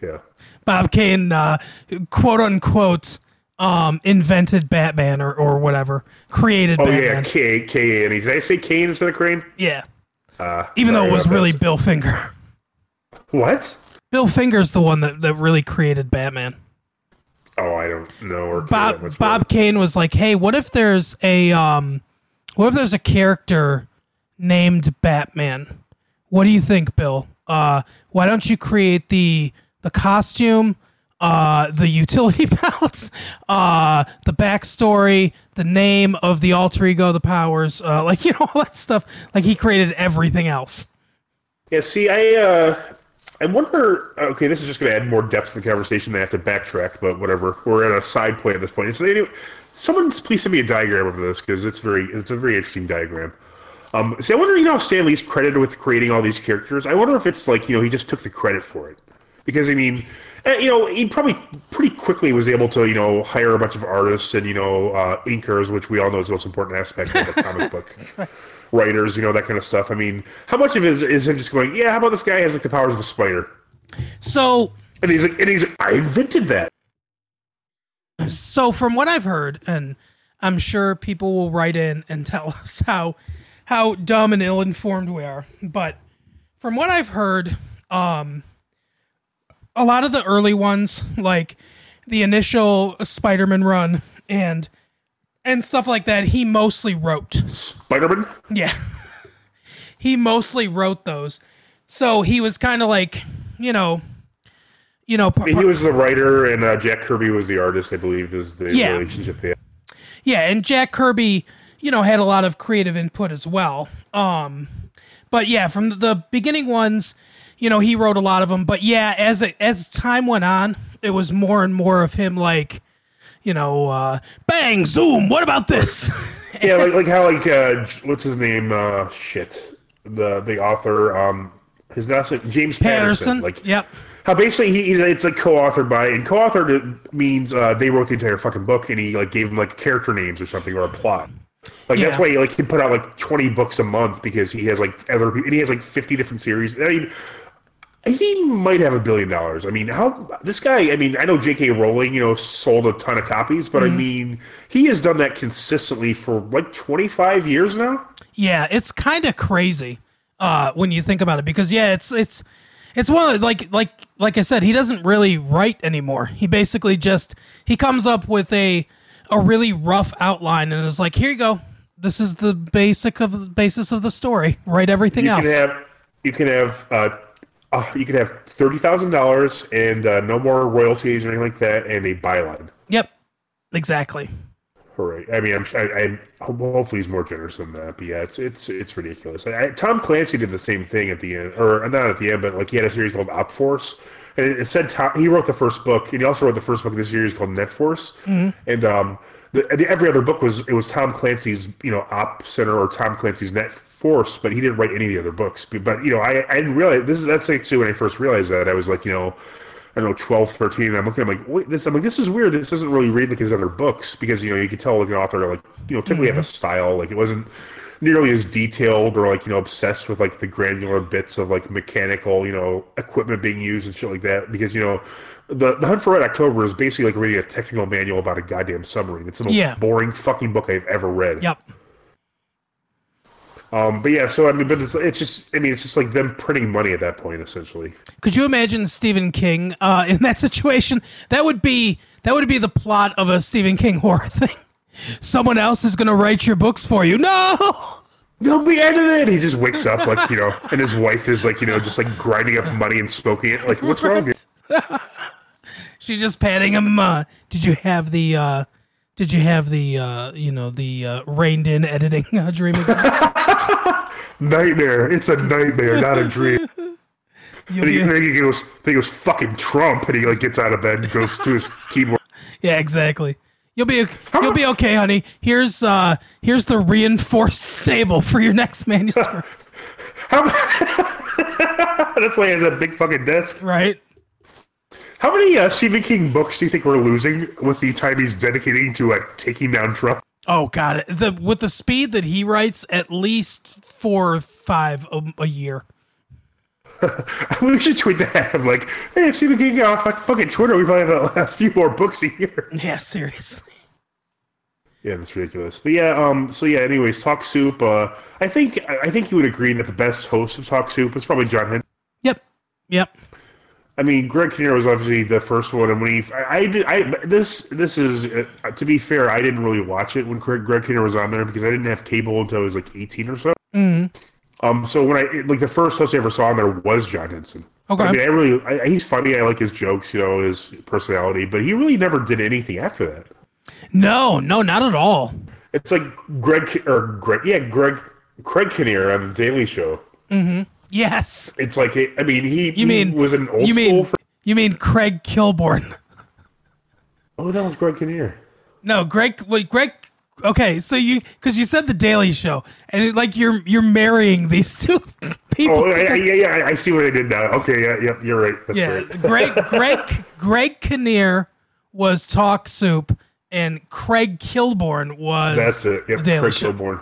that. Yeah, Bob Kane, quote unquote, invented Batman or whatever, created. Oh Batman. Yeah, K. Did I say Kane instead of Crane? Yeah. Even though it was really Bill Finger. What? Bill Finger's the one that really created Batman. Oh, I don't know. Or Bob Kane was like, "Hey, what if there's a character named Batman? What do you think, Bill? Why don't you create the costume, the utility belts, the backstory, the name of the alter ego, the powers, all that stuff." Like he created everything else. Yeah. See, I wonder, okay, this is just going to add more depth to the conversation. I have to backtrack, but whatever. We're at a side play at this point. So anyway, someone please send me a diagram of this, because it's a very interesting diagram. I wonder, how Stan Lee's credited with creating all these characters. I wonder if it's like, he just took the credit for it. Because, he probably pretty quickly was able to, hire a bunch of artists and, inkers, which we all know is the most important aspect of a comic book. Writers, that kind of stuff. I mean, how much of it is him just going, yeah, how about this guy has, the powers of a spider? So... And he's like, I invented that. So from what I've heard, and I'm sure people will write in and tell us how dumb and ill-informed we are, but from what I've heard, a lot of the early ones, like the initial Spider-Man run and stuff like that, he mostly wrote. Spider-Man? Yeah. He mostly wrote those. So he was kind of like, he was the writer and Jack Kirby was the artist, I believe, is the relationship they had. Yeah, and Jack Kirby, had a lot of creative input as well. But yeah, from the beginning ones, he wrote a lot of them. But yeah, as time went on, it was more and more of him like, bang, zoom, what about this? Yeah, like how what's his name? The author, his last name, James Patterson. Yep. How basically it's like co-authored by, and co-authored means they wrote the entire fucking book, and he gave them character names or something or a plot. That's why he put out 20 books a month, because he has other people, and he has 50 different series. I mean, he might have $1 billion. I mean, I know J.K. Rowling, sold a ton of copies, but I mean, he has done that consistently for 25 years now. Yeah, it's kind of crazy when you think about it, because it's one of like I said, he doesn't really write anymore. He basically he comes up with a really rough outline and is like, here you go. This is the basis of the story. Write everything else. You could have $30,000 and no more royalties or anything like that, and a byline. Yep, exactly. All right. I mean, I hopefully he's more generous than that, but yeah, it's ridiculous. Tom Clancy did the same thing at the end, or not at the end, but he had a series called OpForce, and it said he wrote the first book, and he also wrote the first book of the series called NetForce, and every other book was Tom Clancy's Op Center or Tom Clancy's NetForce, but he didn't write any of the other books. But I didn't realize that's actually when I first realized that. I was 12, 13, and I'm looking. I'm like, wait, this is weird. This doesn't really read like his other books, because you could tell an author typically have a style. It wasn't nearly as detailed or obsessed with the granular bits of mechanical equipment being used and shit like that, because The Hunt for Red October is basically reading a technical manual about a goddamn submarine. It's the most boring fucking book I've ever read. Yep. But yeah, so I mean, but it's just them printing money at that point, essentially. Could you imagine Stephen King in that situation? That would be the plot of a Stephen King horror thing. Someone else is going to write your books for you. No. they'll be out of it. He just wakes up like, you know, and his wife is like, you know, just like grinding up money and smoking it. Like, what's wrong with you? She's just patting him. Did you have the reined in editing dream again? Nightmare. It's a nightmare, not a dream. I think it was fucking Trump, and he like gets out of bed and goes to his keyboard. Yeah, exactly. You'll be okay, honey. Here's the reinforced sable for your next manuscript. That's why he has that big fucking desk, right? How many Stephen King books do you think we're losing with the time he's dedicating to like taking down Trump? Oh God, with the speed that he writes, at least 4 or 5 a year. We should tweet that. I'm like, hey, if Stephen King got off fucking Twitter, we probably have a few more books a year. Yeah, seriously. Yeah, that's ridiculous. But yeah, anyways, Talk Soup. I think you would agree that the best host of Talk Soup was probably John Henry. Yep. I mean, Greg Kinnear was obviously the first one, and when to be fair, I didn't really watch it when Greg Kinnear was on there because I didn't have cable until I was like 18 or so. Mm-hmm. So when the first host I ever saw on there was John Henson. Okay. I mean, he's funny. I like his jokes, you know, his personality, but he really never did anything after that. No, not at all. It's like Craig Kinnear on The Daily Show. Mm-hmm. Yes. It's like, he was an old school. You mean Craig Kilborn. Oh, that was Greg Kinnear. No, Greg. Okay, so because you said The Daily Show, and it, like you're marrying these two people. Oh, yeah, I see what I did now. Okay, yeah, you're right. That's right. Greg Kinnear was Talk Soup, and Craig Kilborn was The Daily Show. Kilborn.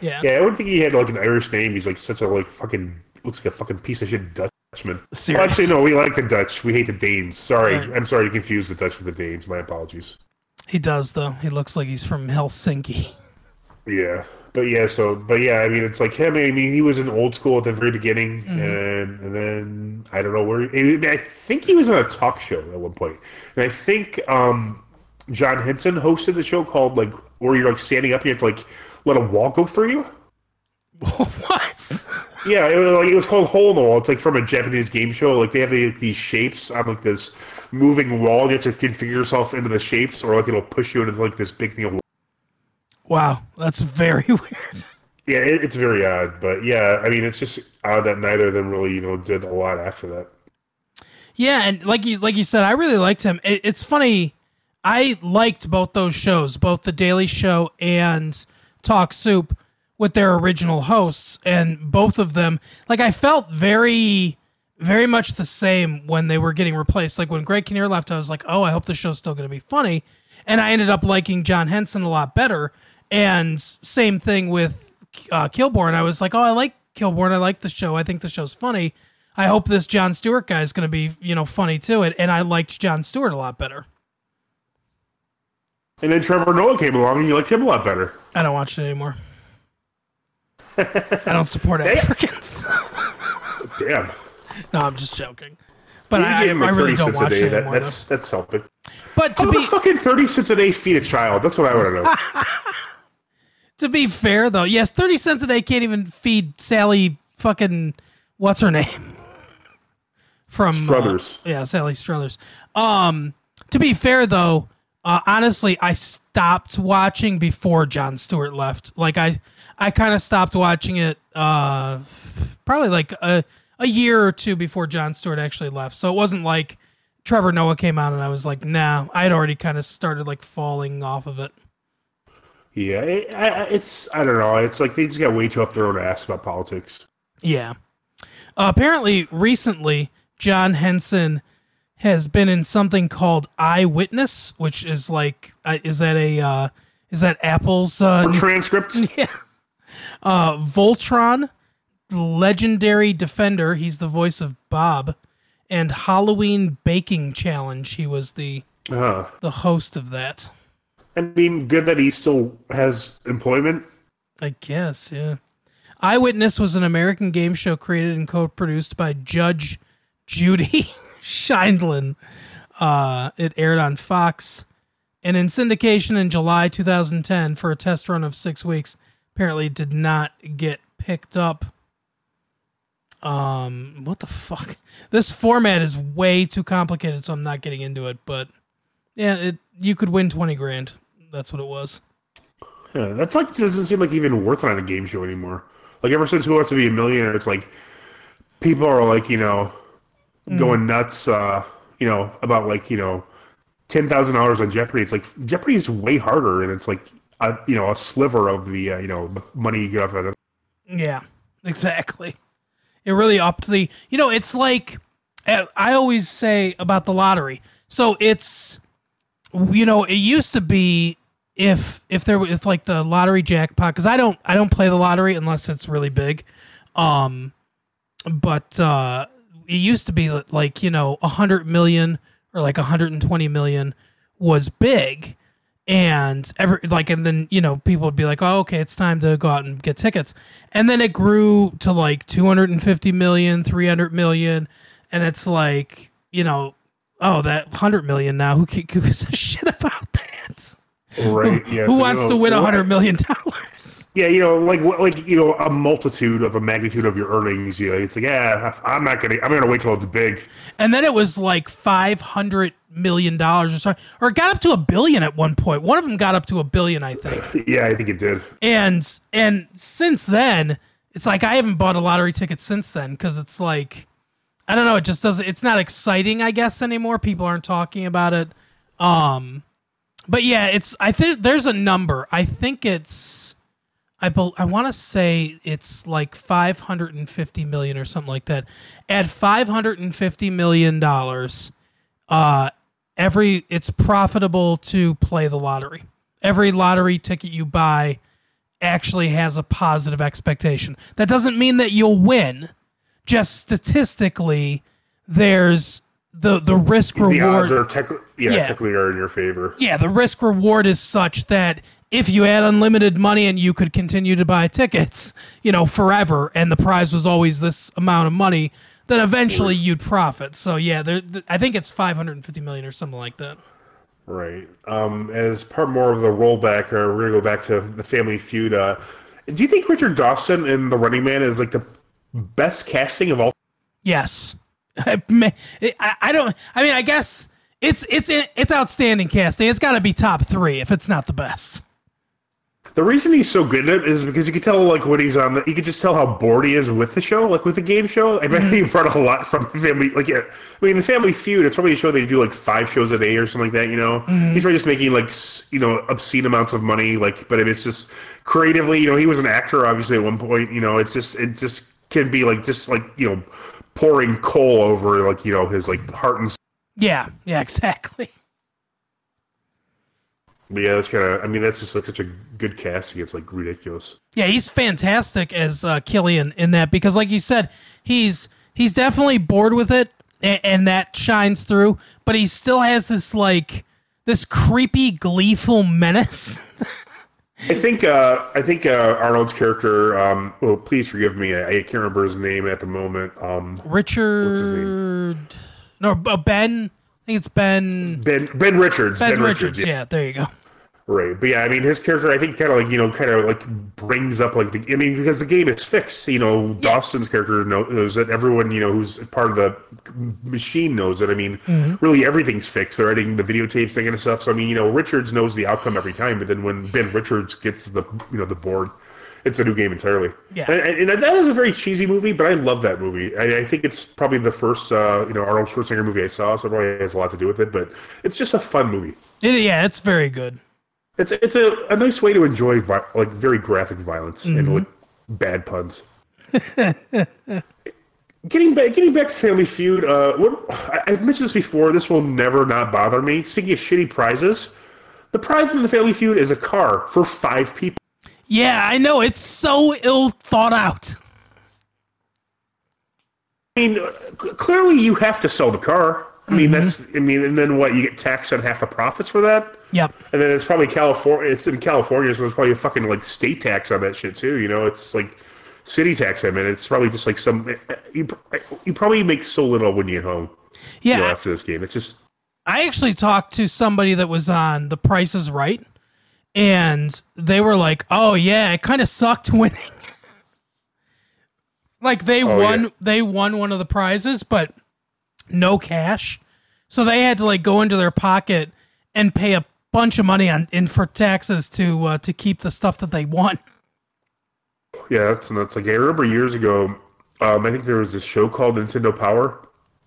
Yeah, I would think he had like an Irish name. He's like such a like fucking looks like a fucking piece of shit Dutchman. Seriously, well, actually, no, we like the Dutch. We hate the Danes. Sorry, right. I'm sorry to confuse the Dutch with the Danes. My apologies. He does, though. He looks like he's from Helsinki. Yeah. I mean, it's like him. I mean, he was in old school at the very beginning, mm-hmm. and then I don't know where. I think he was on a talk show at one point. And I think John Henson hosted the show called, like, where you're, like, standing up and you have to, like, let a wall go through you. What? Yeah, it was called Hole in the Wall. It's like from a Japanese game show. Like they have these shapes on like this moving wall. You have to configure yourself into the shapes, or like it'll push you into like this big thing of wall. Wow, that's very weird. Yeah, it's very odd, but yeah, I mean, it's just odd that neither of them really, you know, did a lot after that. Yeah, and like you said, I really liked him. It's funny, I liked both those shows, both The Daily Show and Talk Soup, with their original hosts, and both of them, like, I felt very, very much the same when they were getting replaced. Like when Greg Kinnear left, I was like, oh, I hope the show's still going to be funny. And I ended up liking John Henson a lot better. And same thing with Kilborn. I was like, oh, I like Kilborn. I like the show. I think the show's funny. I hope this Jon Stewart guy is going to be, you know, funny too. And I liked Jon Stewart a lot better. And then Trevor Noah came along and you liked him a lot better. I don't watch it anymore. I don't support Africans. Damn. No, I'm just joking. But I really don't watch it anymore. That's helping. But to be fucking 30 cents a day feed a child. That's what I want to know. To be fair, though, yes, 30 cents a day can't even feed Sally fucking what's her name from Struthers. Sally Struthers. To be fair, though, honestly, I stopped watching before Jon Stewart left. Like I kind of stopped watching it probably like a year or two before Jon Stewart actually left. So it wasn't like Trevor Noah came out and I was like, nah, I'd already kind of started like falling off of it. Yeah, I don't know. It's like they just got way too up their own ass about politics. Yeah. Apparently, recently, John Henson has been in something called Eyewitness, which is like, is that Apple's... transcripts? Yeah. Voltron, legendary defender, he's the voice of Bob, and Halloween Baking Challenge, he was the host of that. I mean, good that he still has employment, I guess. Yeah. Eyewitness was an American game show created and co-produced by Judge Judy Scheindlin. It aired on Fox and in syndication in July 2010 for a test run of 6 weeks. apparently did not get picked up. What the fuck? This format is way too complicated, so I'm not getting into it, but yeah, you could win 20 grand. That's what it was. Yeah, that's like, doesn't seem like even worth it on a game show anymore. Like, ever since Who Wants to Be a Millionaire, it's like, people are like, you know, going nuts, you know, about like, you know, $10,000 on Jeopardy. It's like, Jeopardy is way harder, and it's like, you know, a sliver of the, you know, money you get off that. Yeah, exactly. It really upped the, you know, it's like, I always say about the lottery. So it's, you know, it used to be if there was, if like the lottery jackpot, because I don't play the lottery unless it's really big. But it used to be like, you know, 100 million or like 120 million was big. And then, you know, people would be like, oh, okay, it's time to go out and get tickets. And then it grew to like 250 million, 300 million. And it's like, you know, oh, that 100 million now, who gives a shit about that? Right. Yeah. Who wants to win $100 million? Yeah. You know, like, you know, a magnitude of your earnings. You know, it's like, yeah, I'm going to wait till it's big. And then it was like $500 million or something, or it got up to $1 billion at one point. One of them got up to $1 billion, I think. Yeah, I think it did. And since then, it's like, I haven't bought a lottery ticket since then. 'Cause it's like, I don't know. It just doesn't, it's not exciting, I guess, anymore. People aren't talking about it. But yeah, I think there's a number. I think it's, I want to say it's like 550 million or something like that. At $550 million, it's profitable to play the lottery. Every lottery ticket you buy actually has a positive expectation. That doesn't mean that you'll win. Just statistically, there's the risk reward. The odds are technically are in your favor. Yeah, the risk reward is such that if you had unlimited money and you could continue to buy tickets, you know, forever, and the prize was always this amount of money, then eventually you'd profit. So yeah, I think it's 550 million or something like that. Right. As part more of the rollback, or we're gonna go back to the Family Feud. Do you think Richard Dawson in The Running Man is like the best casting of all? Yes. I guess it's outstanding casting. It's got to be top three if it's not the best. The reason he's so good at it is because you can tell, like, when he's on, you can just tell how bored he is with the show, like with the game show. I bet he brought a lot from the family. Like, yeah, I mean, the Family Feud, it's probably a show they do like 5 shows a day or something like that, you know? Mm-hmm. He's probably just making, like, you know, obscene amounts of money, like, but it's just creatively, you know, he was an actor, obviously, at one point, you know, it just can be like, just like, you know, pouring coal over, like, you know, his, like, heart and soul. Yeah, exactly. But yeah, that's kind of, I mean, that's just like such a good casting. It's like ridiculous. Yeah, he's fantastic as Killian in that, because like you said, he's definitely bored with it, and that shines through, but he still has this, like, this creepy, gleeful menace. I think Arnold's character, well, please forgive me, I can't remember his name at the moment. Richard. What's his name? No, Ben. I think it's Ben. Ben Richards. Ben Richards. Yeah, there you go. Right, but yeah, I mean, his character, I think, kind of like, you know, kind of like brings up like the. I mean, because the game is fixed, you know. Yeah. Dawson's character knows that. Everyone, you know, who's part of the machine knows that. I mean, Really, everything's fixed. They're editing the videotapes, that kind of stuff. So I mean, you know, Richards knows the outcome every time. But then when Ben Richards gets the board, it's a new game entirely. Yeah, and that is a very cheesy movie, but I love that movie. I think it's probably the first Arnold Schwarzenegger movie I saw, so it probably has a lot to do with it. But it's just a fun movie. Yeah, it's very good. It's a nice way to enjoy like very graphic violence and like bad puns. Getting back to Family Feud, I've mentioned this before. This will never not bother me. Speaking of shitty prizes, the prize in the Family Feud is a car for 5 people. Yeah, I know, it's so ill thought out. I mean, clearly you have to sell the car. I mean, and then what? You get taxed on half the profits for that? Yep. And then it's probably California. It's in California, so there's probably a fucking, like, state tax on that shit, too. You know, it's, like, city tax, I mean. It's probably just, like, some... You probably make so little when you get home. Yeah. You know, after this game. It's just... I actually talked to somebody that was on The Price is Right, And they were like, oh, yeah, it kind of sucked winning. Like, they won one of the prizes, but no cash. So they had to, like, go into their pocket and pay a bunch of money for taxes to keep the stuff that they won. Yeah, that's nuts. Like, I remember years ago, I think there was this show called Nintendo Power.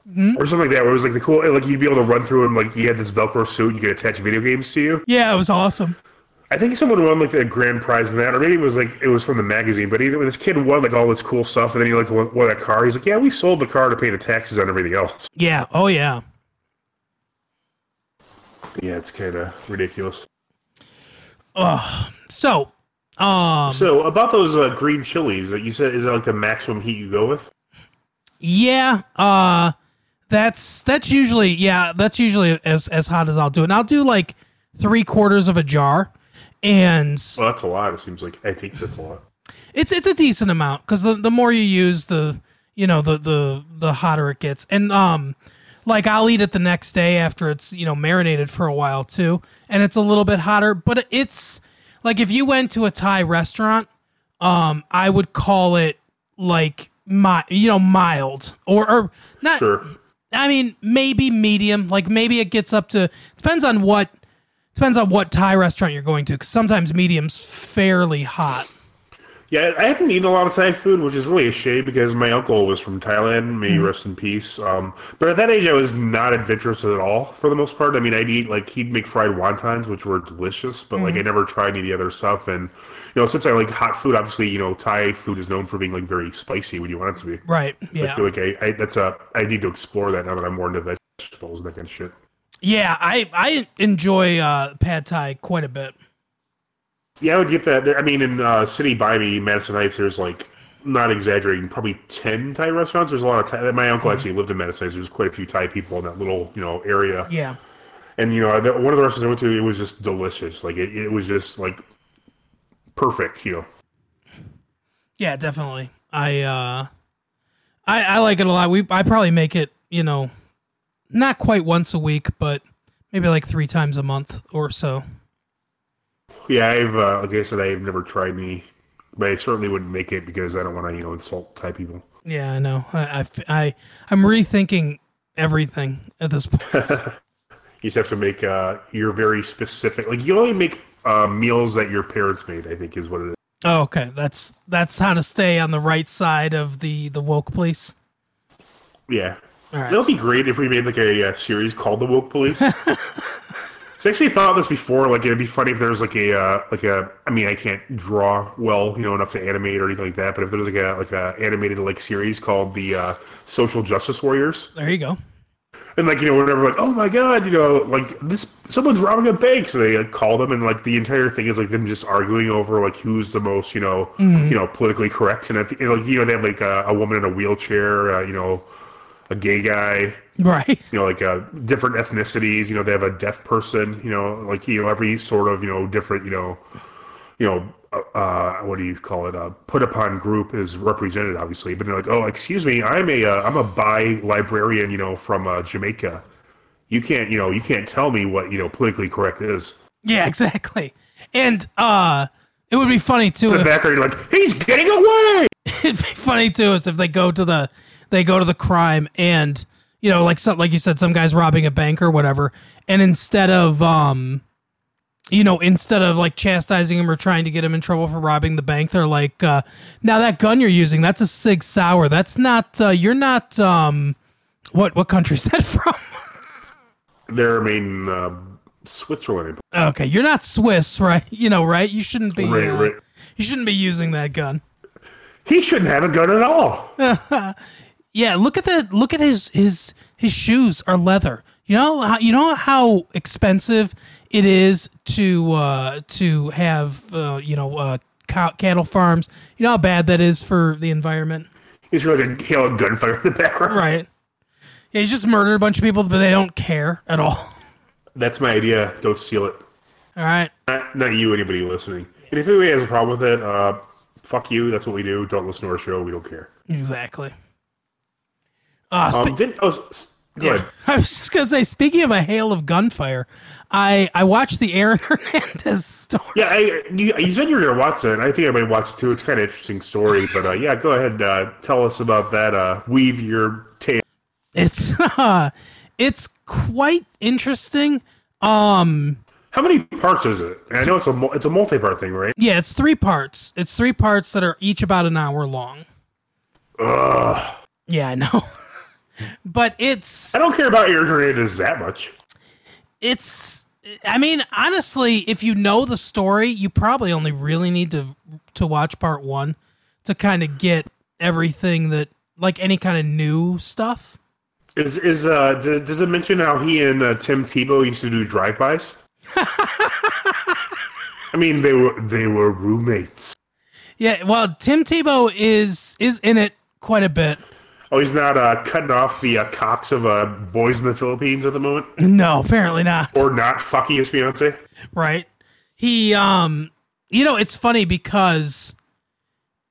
Mm-hmm. Or something like that, where it was like the cool, like you'd be able to run through and like you had this Velcro suit and you could attach video games to you. Yeah, it was awesome. I think someone won like the grand prize in that, or maybe it was from the magazine. But either this kid won like all this cool stuff, and then he like won a car. He's like, yeah, we sold the car to pay the taxes on everything else. Yeah. Oh yeah. Yeah, it's kind of ridiculous. So about those green chilies that you said, is that like the maximum heat you go with? Yeah. That's usually as hot as I'll do it. And I'll do like 3/4 of a jar, and well, that's a lot. It seems like I think that's a lot. It's a decent amount because the more you use, the hotter it gets. And like I'll eat it the next day after it's marinated for a while too, and it's a little bit hotter. But it's like if you went to a Thai restaurant, I would call it like mild or not. Sure. I mean, maybe medium. Like maybe it gets up to depends on what Thai restaurant you're going to. Because sometimes medium's fairly hot. Yeah, I haven't eaten a lot of Thai food, which is really a shame because my uncle was from Thailand. May he rest in peace. But at that age, I was not adventurous at all for the most part. I mean, I'd eat like he'd make fried wontons, which were delicious, but like I never tried any of the other stuff. And since I like hot food, obviously, Thai food is known for being like very spicy when you want it to be. Right. Yeah. I feel like I need to explore that now that I'm more into vegetables and that kind of shit. Yeah, I enjoy pad Thai quite a bit. Yeah, I would get that. I mean, in city by me, Madison Heights, there's like, not exaggerating, probably 10 Thai restaurants. There's a lot of Thai. My uncle actually lived in Madison Heights. There's quite a few Thai people in that little, area. Yeah. And, one of the restaurants I went to, it was just delicious. Like, it was just, like, perfect, Yeah, definitely. I like it a lot. I probably make it, not quite once a week, but maybe like 3 times a month or so. Yeah, like I said, I've never tried any, but I certainly wouldn't make it because I don't want to, insult Thai people. Yeah, I know. I'm rethinking everything at this point. You just have to make your very specific, like you only make meals that your parents made, I think is what it is. Oh, okay. That's how to stay on the right side of the woke police. Yeah. All right. That'll be great if we made like a series called The Woke Police. So I actually thought this before, like, it'd be funny if there's like I mean, I can't draw well, enough to animate or anything like that, but if there's like a animated like series called the Social Justice Warriors. There you go. And like, whenever like, oh my God, like this, someone's robbing a bank. So they like call them and like the entire thing is like them just arguing over like who's the most, politically correct. And, they have like a woman in a wheelchair, a gay guy, right? Like different ethnicities. They have a deaf person. Like every sort of different. What do you call it? Put upon group is represented, obviously. But they're like, oh, excuse me, I'm a bi librarian. From Jamaica. You can't tell me what politically correct is. Yeah, exactly. And it would be funny too. In the background, you're like, he's getting away. It'd be funny too is if they go to the. They go to the crime and, like you said, some guy's robbing a bank or whatever. And instead of like chastising him or trying to get him in trouble for robbing the bank, they're like, now that gun you're using, that's a Sig Sauer. That's not, you're not, what country's that from? They're, Switzerland. Okay. You're not Swiss, right? Right? You shouldn't be, right. You shouldn't be using that gun. He shouldn't have a gun at all. Yeah, look at his shoes are leather. You know how expensive it is to have cattle farms. You know how bad that is for the environment. He's really going to kill a gunfire in the background. Right. Yeah, he's just murdered a bunch of people, but they don't care at all. That's my idea. Don't steal it. All right. Not you, anybody listening. And if anybody has a problem with it, fuck you. That's what we do. Don't listen to our show. We don't care. Exactly. Good. Yeah. I was just going to say, speaking of a hail of gunfire, I watched the Aaron Hernandez story. Yeah, you said you were going to watch it. I think I might watch it too. It's kind of an interesting story. But yeah, go ahead and tell us about that. Weave your tale. It's quite interesting. How many parts is it? I know it's a multi-part thing, right? Yeah, it's three parts. It's three parts that are each about an hour long. Ugh. Yeah, I know. But I don't care about Aaron Hernandez that much. I mean, honestly, if you know the story, you probably only really need to watch part one to kind of get everything that, like, any kind of new stuff. Does it mention how he and Tim Tebow used to do drive-bys? I mean, they were roommates. Yeah, well, Tim Tebow is in it quite a bit. Oh, he's not cutting off the cocks of boys in the Philippines at the moment? No, apparently not. Or not fucking his fiance? Right. He, you know, it's funny because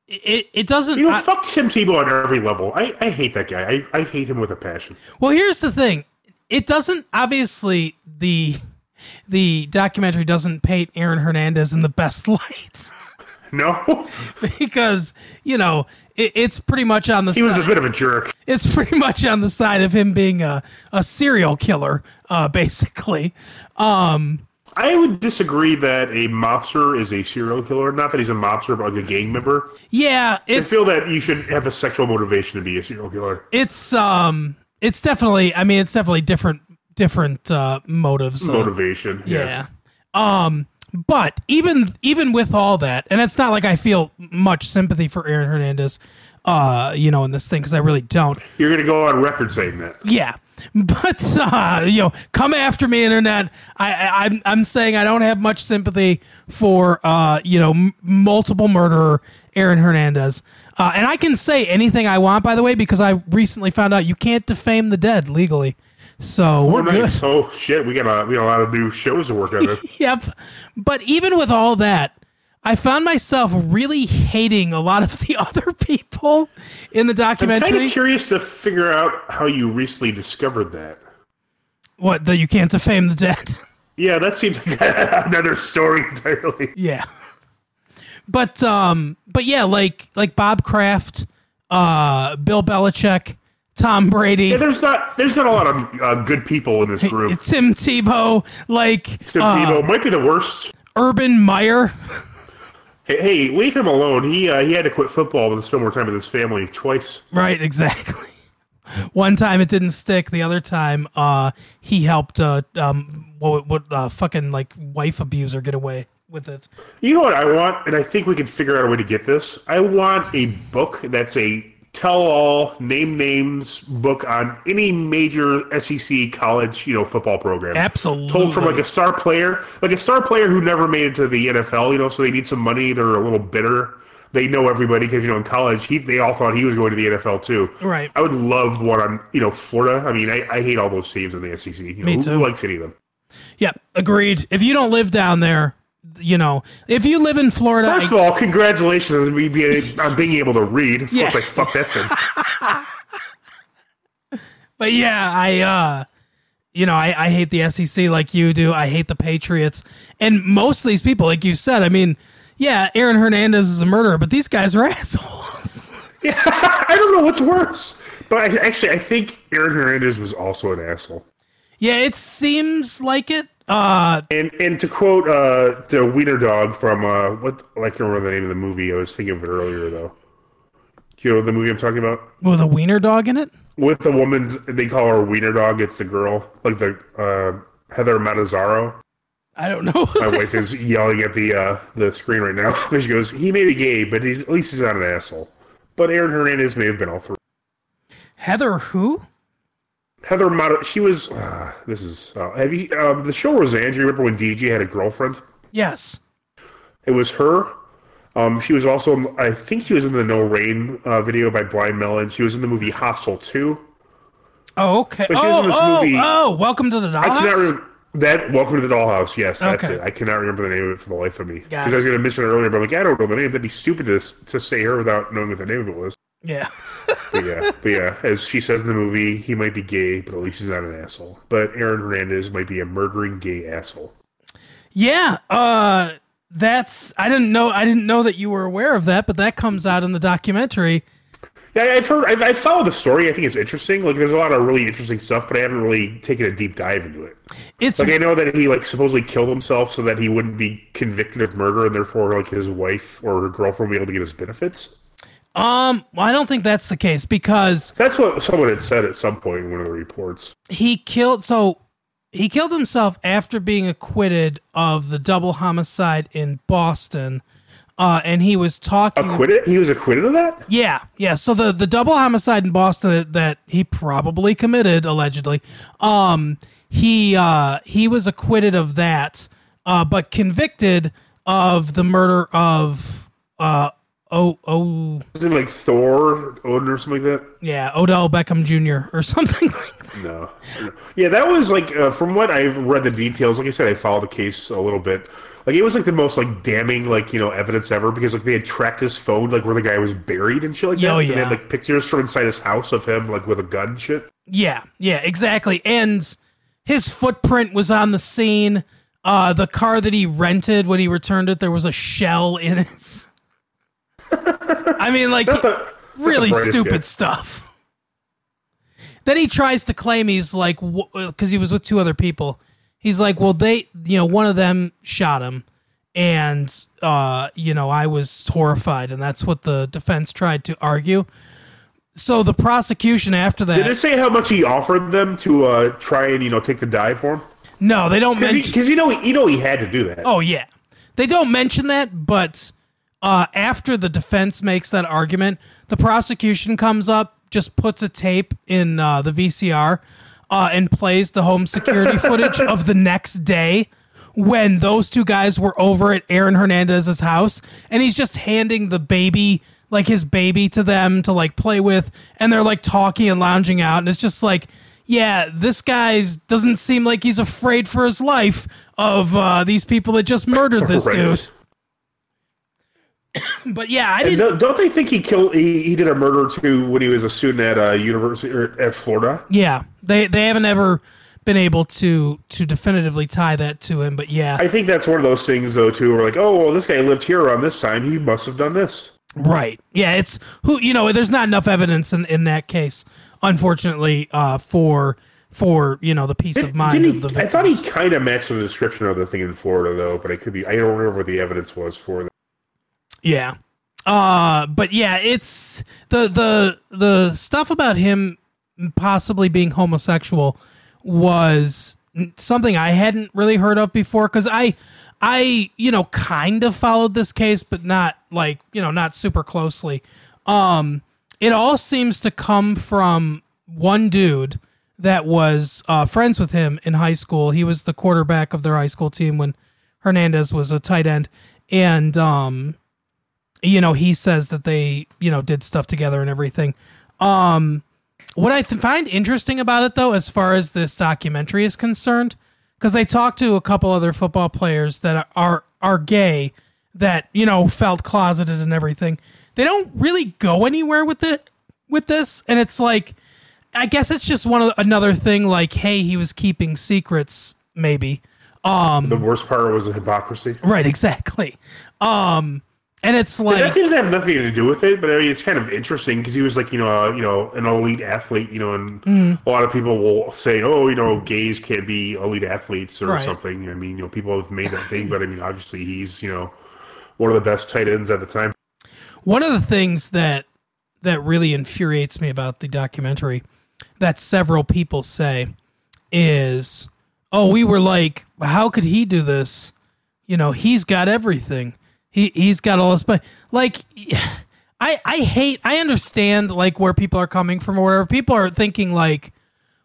it doesn't... You know, fuck Tim Tebow on every level. I hate that guy. I hate him with a passion. Well, here's the thing. It doesn't, obviously, the documentary doesn't paint Aaron Hernandez in the best light. No? Because, you know... It's pretty much on the side. He was a bit of a jerk. It's pretty much on the side of him being a serial killer, basically. I would disagree that a mobster is a serial killer. Not that he's a mobster, but like a gang member. Yeah. I feel that you should have a sexual motivation to be a serial killer. It's definitely, I mean, it's definitely different motives. Motivation. Yeah. But even with all that, and it's not like I feel much sympathy for Aaron Hernandez, you know, in this thing, because I really don't. You're going to go on record saying that. Yeah. But, you know, come after me, Internet. I'm saying I don't have much sympathy for, you know, multiple murderer Aaron Hernandez. And I can say anything I want, by the way, because I recently found out you can't defame the dead legally. So we're good. Oh shit, we got a lot of new shows to work on. Yep, but even with all that, I found myself really hating a lot of the other people in the documentary. I'm kind of curious to figure out how you recently discovered that. What, that you can't defame the dead? Yeah, that seems like another story entirely. Yeah, but yeah, like Bob Kraft, Bill Belichick. Tom Brady. Yeah, there's not a lot of good people in this group. Tim Tebow, Tim Tebow might be the worst. Urban Meyer. Hey, leave him alone. He had to quit football to spend more time with his family twice. Right, exactly. One time it didn't stick. The other time, he helped fucking like wife abuser get away with it. You know what I want, and I think we can figure out a way to get this. I want a book that's a tell-all, name names book on any major SEC college, you know, football program. Absolutely. Told from like a star player who never made it to the NFL, you know, so they need some money. They're a little bitter. They know everybody because, you know, in college, they all thought he was going to the NFL too. Right. I would love one on, you know, Florida. I mean, I hate all those teams in the SEC. You know, me too. Who likes any of them? Yeah, agreed. If you don't live down there, you know, if you live in Florida... First of all, congratulations on being able to read. Of course, I fuck that sentence. But yeah, I hate the SEC like you do. I hate the Patriots. And most of these people, like you said, I mean, yeah, Aaron Hernandez is a murderer, but these guys are assholes. Yeah, I don't know what's worse. But I think Aaron Hernandez was also an asshole. Yeah, it seems like it. And to quote the Wiener Dog from I can't remember the name of the movie. I was thinking of it earlier though. Do you know the movie I'm talking about? With a Wiener Dog in it? With the woman's, they call her Wiener Dog. It's the girl, like the Heather Matarazzo. I don't know. My wife is yelling at the screen right now. She goes, "He may be gay, but at least he's not an asshole." But Aaron Hernandez may have been all three. Heather who? Heather Mata, she was. Have you? The show Roseanne. Do you remember when DJ had a girlfriend? Yes, it was her. She was also. I think she was in the No Rain video by Blind Melon. She was in the movie Hostel 2. Oh, okay. But she was in this movie. Oh, Welcome to the Dollhouse. Welcome to the Dollhouse. Yes, okay. That's it. I cannot remember the name of it for the life of me because I was going to mention it earlier, but I'm like, I don't know the name. That'd be stupid to say her without knowing what the name of it was. Yeah. But yeah, as she says in the movie, he might be gay, but at least he's not an asshole. But Aaron Hernandez might be a murdering gay asshole. Yeah, I didn't know that you were aware of that, but that comes out in the documentary. Yeah, I follow the story. I think it's interesting. Like, there's a lot of really interesting stuff, but I haven't really taken a deep dive into it. It's like, I know that he like supposedly killed himself so that he wouldn't be convicted of murder, and therefore like his wife or her girlfriend would be able to get his benefits. Well, I don't think that's the case, because that's what someone had said at some point in one of the reports. He killed himself after being acquitted of the double homicide in Boston. And he was talking... Acquitted? He was acquitted of that? Yeah. So the double homicide in Boston that he probably committed, allegedly, he was acquitted of that, but convicted of the murder of... Is it like Thor, Odin, or something like that? Yeah, Odell Beckham Jr. or something like that. No. Yeah, that was like, from what I've read the details, like I said, I followed the case a little bit. Like, it was like the most like damning like, you know, evidence ever, because like they had tracked his phone, like where the guy was buried and shit like that. Oh, yeah. And they had like pictures from inside his house of him like with a gun and shit. Yeah, exactly. And his footprint was on the scene. The car that he rented, when he returned it, there was a shell in it. I mean, like, really stupid stuff. Then he tries to claim he's like, because he was with two other people. He's like, well, they, you know, one of them shot him, and, you know, I was horrified, and that's what the defense tried to argue. So the prosecution after that... Did it say how much he offered them to try and, you know, take the dive for him? No, they don't mention... Because, you know he had to do that. Oh, yeah. They don't mention that, but... after the defense makes that argument, the prosecution comes up, just puts a tape in the VCR and plays the home security footage of the next day when those two guys were over at Aaron Hernandez's house, and he's just handing the baby, like his baby, to them to like play with, and they're like talking and lounging out, and it's just like, yeah, this guy doesn't seem like he's afraid for his life of these people that just murdered this dude. But yeah, I didn't. Don't they think he killed? He did a murder too when he was a student at a university or at Florida. Yeah, they haven't ever been able to definitively tie that to him. But yeah, I think that's one of those things though too. We're like, oh well, this guy lived here around this time. He must have done this. Right. Yeah. It's who you know. There's not enough evidence in that case, unfortunately, for you know the peace of mind of the victims. I thought he kind of matched the description of the thing in Florida though, but it could be. I don't remember what the evidence was for that. Yeah. But yeah, it's the stuff about him possibly being homosexual was something I hadn't really heard of before, because I you know kind of followed this case, but not like, you know, not super closely. It all seems to come from one dude that was friends with him in high school. He was the quarterback of their high school team when Hernandez was a tight end, and you know, he says that they, you know, did stuff together and everything. What I find interesting about it, though, as far as this documentary is concerned, because they talked to a couple other football players that are gay, that, you know, felt closeted and everything. They don't really go anywhere with this. And it's like, I guess it's just another thing like, hey, he was keeping secrets, maybe. The worst part was the hypocrisy. Right, exactly. And it's like... That seems to have nothing to do with it, but I mean, it's kind of interesting because he was like, you know, an elite athlete, you know, and a lot of people will say, oh, you know, gays can't be elite athletes or something. I mean, you know, people have made that thing, but I mean, obviously he's, you know, one of the best tight ends at the time. One of the things that really infuriates me about the documentary that several people say is, oh, we were like, how could he do this? You know, he's got everything. He's got all this, but like, I understand like where people are coming from or whatever. People are thinking like,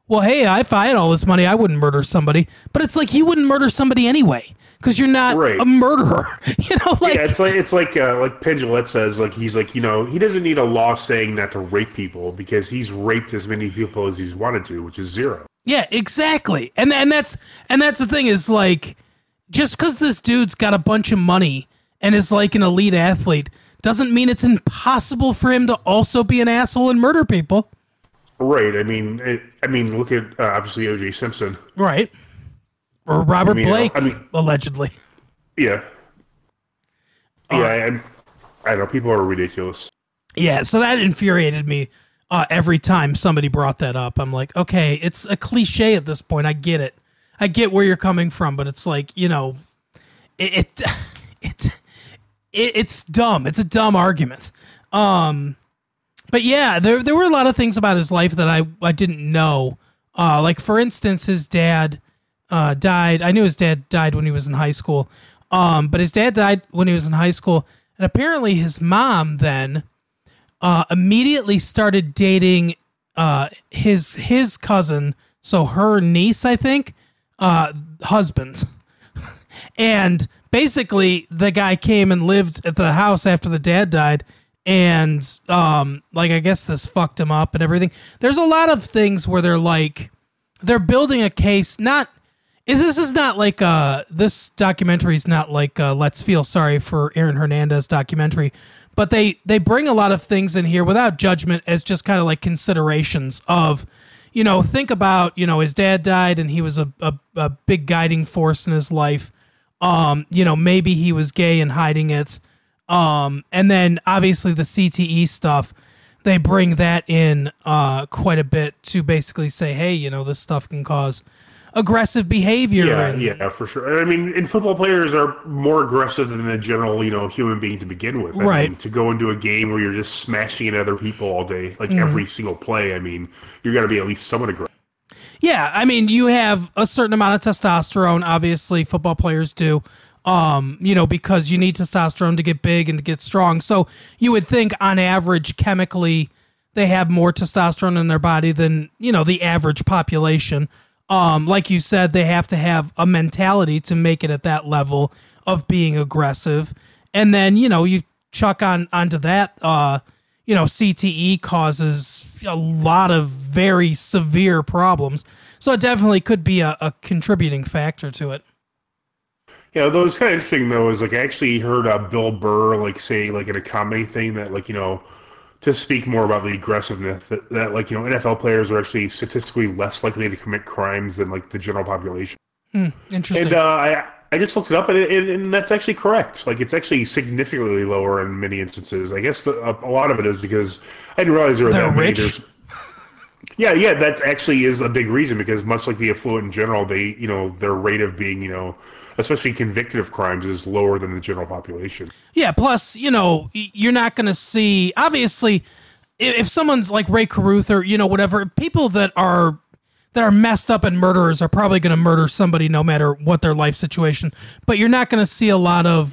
well, hey, if I had all this money, I wouldn't murder somebody, but it's like, you wouldn't murder somebody anyway. Cause you're not a murderer, you know, like, yeah, it's like Pendulette says, like, he's like, you know, he doesn't need a law saying not to rape people because he's raped as many people as he's wanted to, which is zero. Yeah, exactly. And that's the thing is like, just cause this dude's got a bunch of money and is like an elite athlete doesn't mean it's impossible for him to also be an asshole and murder people. Right. I mean, look at obviously O.J. Simpson. Right. Or Robert Blake, allegedly. Yeah. Yeah, I know. People are ridiculous. Yeah, so that infuriated me every time somebody brought that up. I'm like, okay, it's a cliche at this point. I get it. I get where you're coming from, but it's like, you know, it's dumb. It's a dumb argument. But yeah, there were a lot of things about his life that I didn't know. Like, for instance, his dad died. I knew his dad died when he was in high school. But his dad died when he was in high school, and apparently his mom then immediately started dating his cousin, so her niece, I think, husband. And basically, the guy came and lived at the house after the dad died, and I guess this fucked him up and everything. There's a lot of things where they're like, they're building a case, not. This documentary is not like Let's Feel Sorry for Aaron Hernandez documentary, but they bring a lot of things in here without judgment as just kind of like considerations of, you know, think about, you know, his dad died and he was a big guiding force in his life. You know, maybe he was gay and hiding it. And then obviously the CTE stuff, they bring that in quite a bit to basically say, hey, you know, this stuff can cause aggressive behavior. Yeah, yeah, for sure. I mean, and football players are more aggressive than the general, you know, human being to begin with. Right. I mean, to go into a game where you're just smashing at other people all day, like every single play, I mean, you're going to be at least somewhat aggressive. Yeah, I mean, you have a certain amount of testosterone, obviously, football players do, you know, because you need testosterone to get big and to get strong. So you would think, on average, chemically, they have more testosterone in their body than, you know, the average population. Like you said, they have to have a mentality to make it at that level of being aggressive. And then, you know, you chuck onto that, you know, CTE causes a lot of very severe problems. So it definitely could be a contributing factor to it. Yeah, though it's kind of interesting, though, is like I actually heard Bill Burr, like, say, like, in a comedy thing that, like, you know, to speak more about the aggressiveness that like, you know, NFL players are actually statistically less likely to commit crimes than like the general population. Interesting. And I just looked it up, and that's actually correct. Like, it's actually significantly lower in many instances. I guess a lot of it is because I didn't realize there were that many. Yeah, that actually is a big reason, because much like the affluent in general, they, you know, their rate of being, you know, especially convicted of crimes, is lower than the general population. Yeah, plus, you know, you're not going to see, obviously, if someone's like Ray Carruth or, you know, whatever, people that are messed up and murderers are probably going to murder somebody no matter what their life situation. But you're not going to see a lot of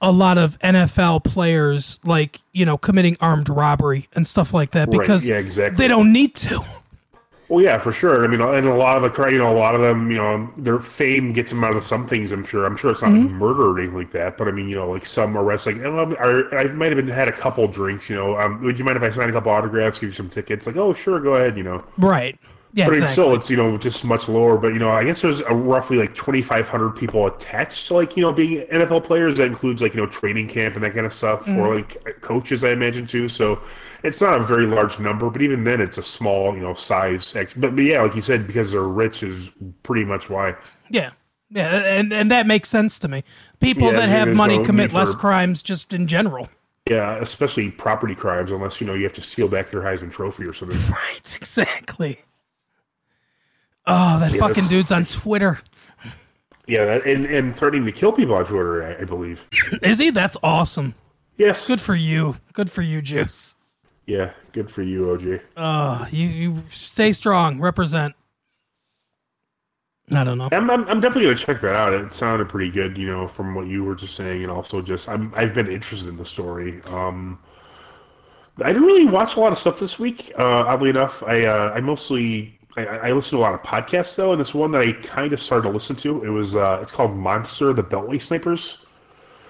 NFL players, like, you know, committing armed robbery and stuff like that, because right, yeah, exactly. They don't need to. Well, yeah, for sure. I mean, and a lot of them, you know, their fame gets them out of some things. I'm sure it's not like murder or anything like that, but I mean, you know, like some arrests, like, I might have had a couple drinks, you know, would you mind if I sign a couple autographs, give you some tickets? Like, oh, sure, go ahead, you know. Right. Yeah, but exactly. Still, it's, you know, just much lower. But, you know, I guess there's roughly like 2,500 people attached to, like, you know, being NFL players. That includes, like, you know, training camp and that kind of stuff, or like coaches, I imagine, too. So it's not a very large number, but even then it's a small, you know, size. But yeah, like you said, because they're rich is pretty much why. Yeah. Yeah. And that makes sense to me. People that have money commit less crimes just in general. Yeah, especially property crimes, unless, you know, you have to steal back their Heisman Trophy or something. Right. Exactly. Oh, that fucking dude's on Twitter. Yeah, and threatening to kill people on Twitter, I believe. Is he? That's awesome. Yes. Good for you. Good for you, Juice. Yeah, good for you, OJ. You stay strong. Represent. I don't know. I'm definitely gonna check that out. It sounded pretty good, you know, from what you were just saying, and also just I've been interested in the story. I didn't really watch a lot of stuff this week. Oddly enough, I mostly. I listen to a lot of podcasts, though, and this one that I kind of started to listen to, it's called Monster, the Beltway Snipers.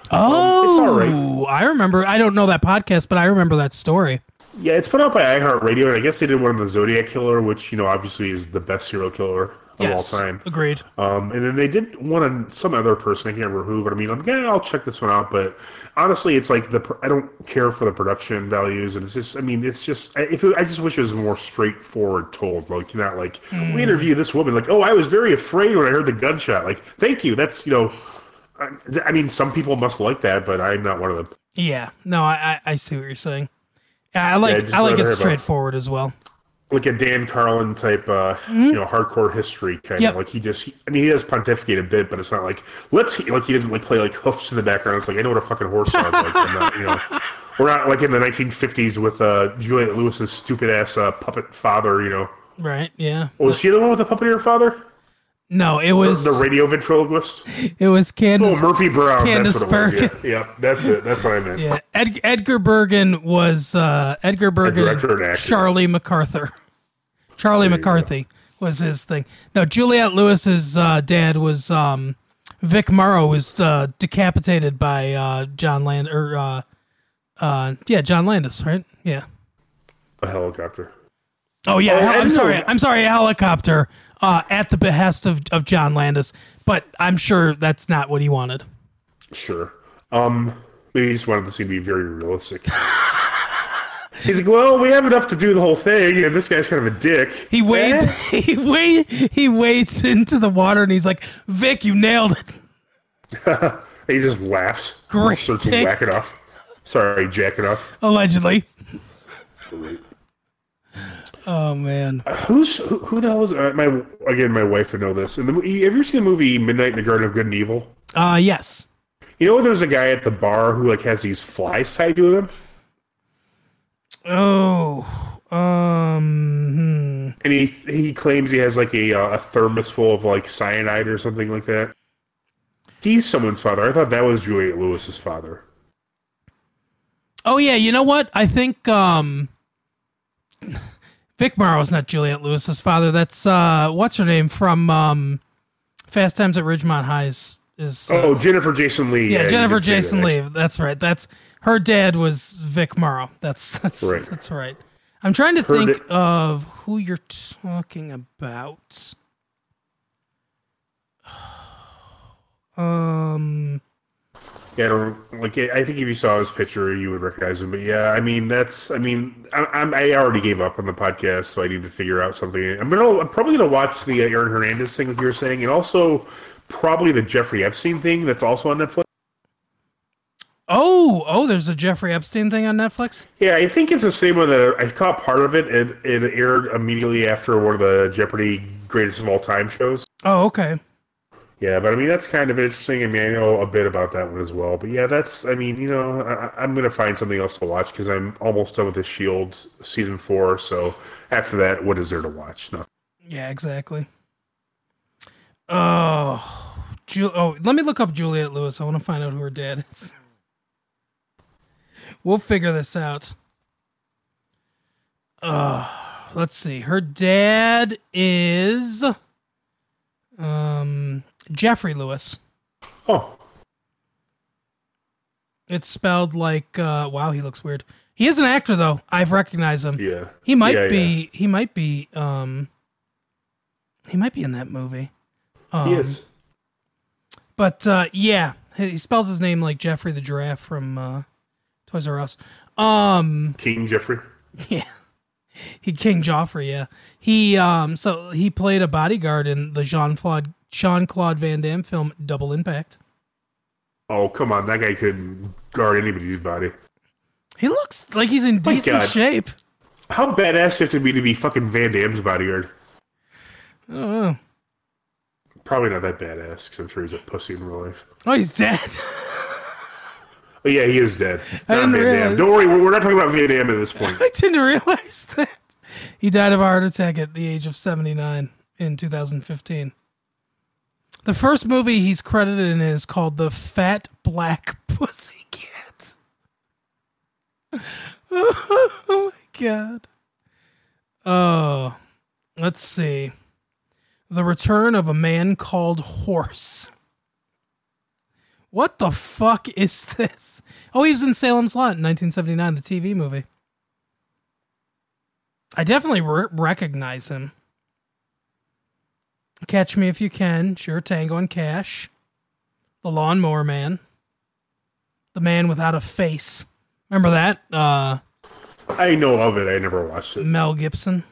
It's all right. I remember. I don't know that podcast, but I remember that story. Yeah, it's put out by iHeartRadio, and I guess they did one on the Zodiac Killer, which, you know, obviously is the best serial killer of all time. Agreed. And then they did one on some other person. I can't remember who, but I mean, I'll check this one out. But honestly, it's like I don't care for the production values, and it's just, I mean, it's just, I just wish it was more straightforward told. Like, not like we interview this woman, like, oh, I was very afraid when I heard the gunshot. Like, thank you. That's, you know, I mean, some people must like that, but I'm not one of them. Yeah, no, I see what you're saying. I like it straightforward as well. Like a Dan Carlin type, you know, hardcore history kind of. Like he does pontificate a bit, but it's not like he doesn't like play like hoofs in the background. It's like I know what a fucking horse sounds like. I'm not, you know, we're not like in the 1950s with Juliette Lewis's stupid ass puppet father. You know, right? Yeah. Was she the one with the puppeteer father? No, it was the radio ventriloquist. It was Candace. Oh, Murphy Brown. Candace Bergen. Yeah, that's it. That's what I meant. Yeah, Edgar Bergen was Edgar Bergen. And Charlie MacArthur. Charlie McCarthy was his thing. No, Juliette Lewis's dad was Vic Morrow was decapitated by John Landis, right? Yeah, a helicopter. Oh yeah, I'm sorry, a helicopter at the behest of John Landis, but I'm sure that's not what he wanted. Sure, maybe he just wanted the scene to be very realistic. He's like, well, we have enough to do the whole thing, and this guy's kind of a dick. He wades, into the water, and he's like, "Vic, you nailed it." He just laughs. Great, starts to whack it off. Sorry, jack it off. Allegedly. Great. Oh man, who the hell is my wife would know this. And have you ever seen the movie Midnight in the Garden of Good and Evil? Yes. You know, there's a guy at the bar who like has these flies tied to him. Oh, and he claims he has like a thermos full of like cyanide or something like that. He's someone's father. I thought that was Juliette Lewis's father. Oh yeah, you know what? I think Vic Morrow's not Juliette Lewis's father. That's what's her name from Fast Times at Ridgemont High is Jennifer Jason Leigh. Yeah, Jennifer Jason Leigh. That's right. That's. Her dad was Vic Morrow. That's right. That's right. I'm trying to think of who you're talking about. Yeah, I think if you saw his picture, you would recognize him. But yeah, I mean, I already gave up on the podcast, so I need to figure out something. I'm probably gonna watch the Aaron Hernandez thing, like you were saying, and also probably the Jeffrey Epstein thing that's also on Netflix. Oh, there's a Jeffrey Epstein thing on Netflix? Yeah, I think it's the same one that I caught part of it, and it aired immediately after one of the Jeopardy Greatest of All Time shows. Oh, okay. Yeah, but I mean, that's kind of interesting. I mean, I know a bit about that one as well. But yeah, I'm going to find something else to watch because I'm almost done with the S.H.I.E.L.D. Season 4. So after that, what is there to watch? Nothing. Yeah, exactly. Oh, let me look up Juliette Lewis. I want to find out who her dad is. We'll figure this out. Let's see. Her dad is Jeffrey Lewis. Oh. It's spelled like wow, he looks weird. He is an actor though. I've recognized him. Yeah. He might be in that movie. He is. But yeah, he spells his name like Jeffrey the Giraffe from Toys R Us. King Joffrey. Yeah. King Joffrey, yeah. He so he played a bodyguard in the Jean-Claude Van Damme film Double Impact. Oh, come on. That guy couldn't guard anybody's body. He looks like he's in decent shape. How badass do you have to be fucking Van Damme's bodyguard? I don't know. Probably not that badass, because I'm sure he's a pussy in real life. Oh, he's dead. Oh, yeah, he is dead. Not Van Damme. Don't worry, we're not talking about Van Damme at this point. I didn't realize that. He died of a heart attack at the age of 79 in 2015. The first movie he's credited in is called The Fat Black Pussycat. Oh, my God. Oh, let's see. The Return of a Man Called Horse. What the fuck is this? Oh, he was in Salem's Lot in 1979, the TV movie. I definitely recognize him. Catch Me If You Can, Sure Tango and Cash, The Lawnmower Man, The Man Without a Face. Remember that? I know of it. I never watched it. Mel Gibson.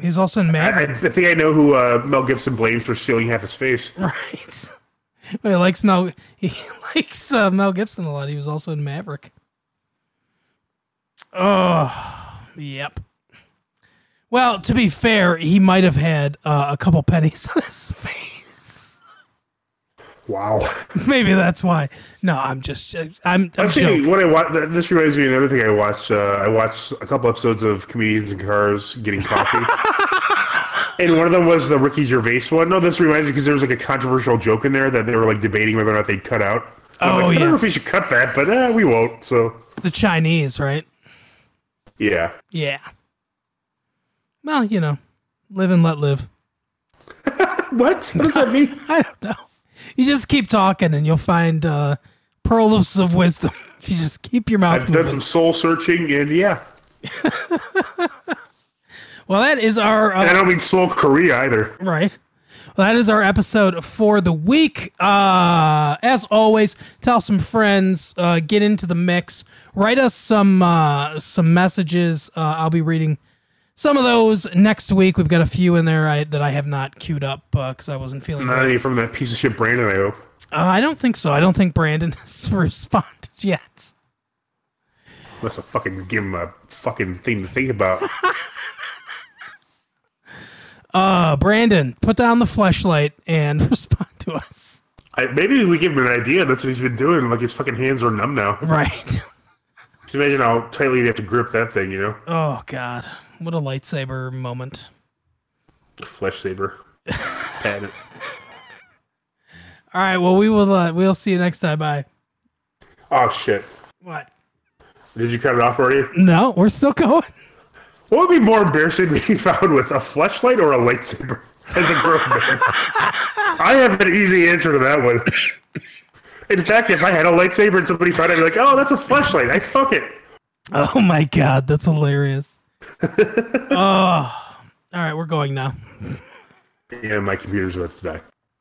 He's also in Maverick. I think I know who Mel Gibson blames for stealing half his face. Right. Well, he likes Mel Gibson a lot. He was also in Maverick. Oh, yep. Well, to be fair, he might have had a couple pennies on his face. Wow. Maybe that's why. No, I'm joking. What I watched. This reminds me of another thing I watched. I watched a couple episodes of Comedians in Cars Getting Coffee, and one of them was the Ricky Gervais one. No, this reminds me because there was like a controversial joke in there that they were like debating whether or not they'd cut out. I don't know if we should cut that, but we won't. So the Chinese, right? Yeah. Yeah. Well, you know, live and let live. What? What does that mean? I don't know. You just keep talking and you'll find pearls of wisdom. If you just keep your mouth moving. I've done some soul searching and yeah. Well, that is our... I don't mean Soul Korea either. Right. Well, that is our episode for the week. As always, tell some friends, get into the mix, write us some messages. I'll be reading some of those next week. We've got a few in there that I have not queued up because I wasn't feeling not right. Any from that piece of shit Brandon, I hope. I don't think so. I don't think Brandon has responded yet. Let's fucking give him a fucking thing to think about. Brandon, put down the fleshlight and respond to us. Maybe we give him an idea. That's what he's been doing. Like his fucking hands are numb now. Right. Just imagine how tightly you have to grip that thing, you know? Oh, God. What a lightsaber moment. Flesh saber. Pat it. All right, well, we'll see you next time. Bye. Oh, shit. What? Did you cut it off already? No, we're still going. What would be more embarrassing to be found with, a fleshlight or a lightsaber as a grown man? I have an easy answer to that one. In fact, if I had a lightsaber and somebody found it, I'd be like, oh, that's a fleshlight. I fuck it. Oh, my God. That's hilarious. Oh, all right. We're going now. Yeah, my computer's about to die.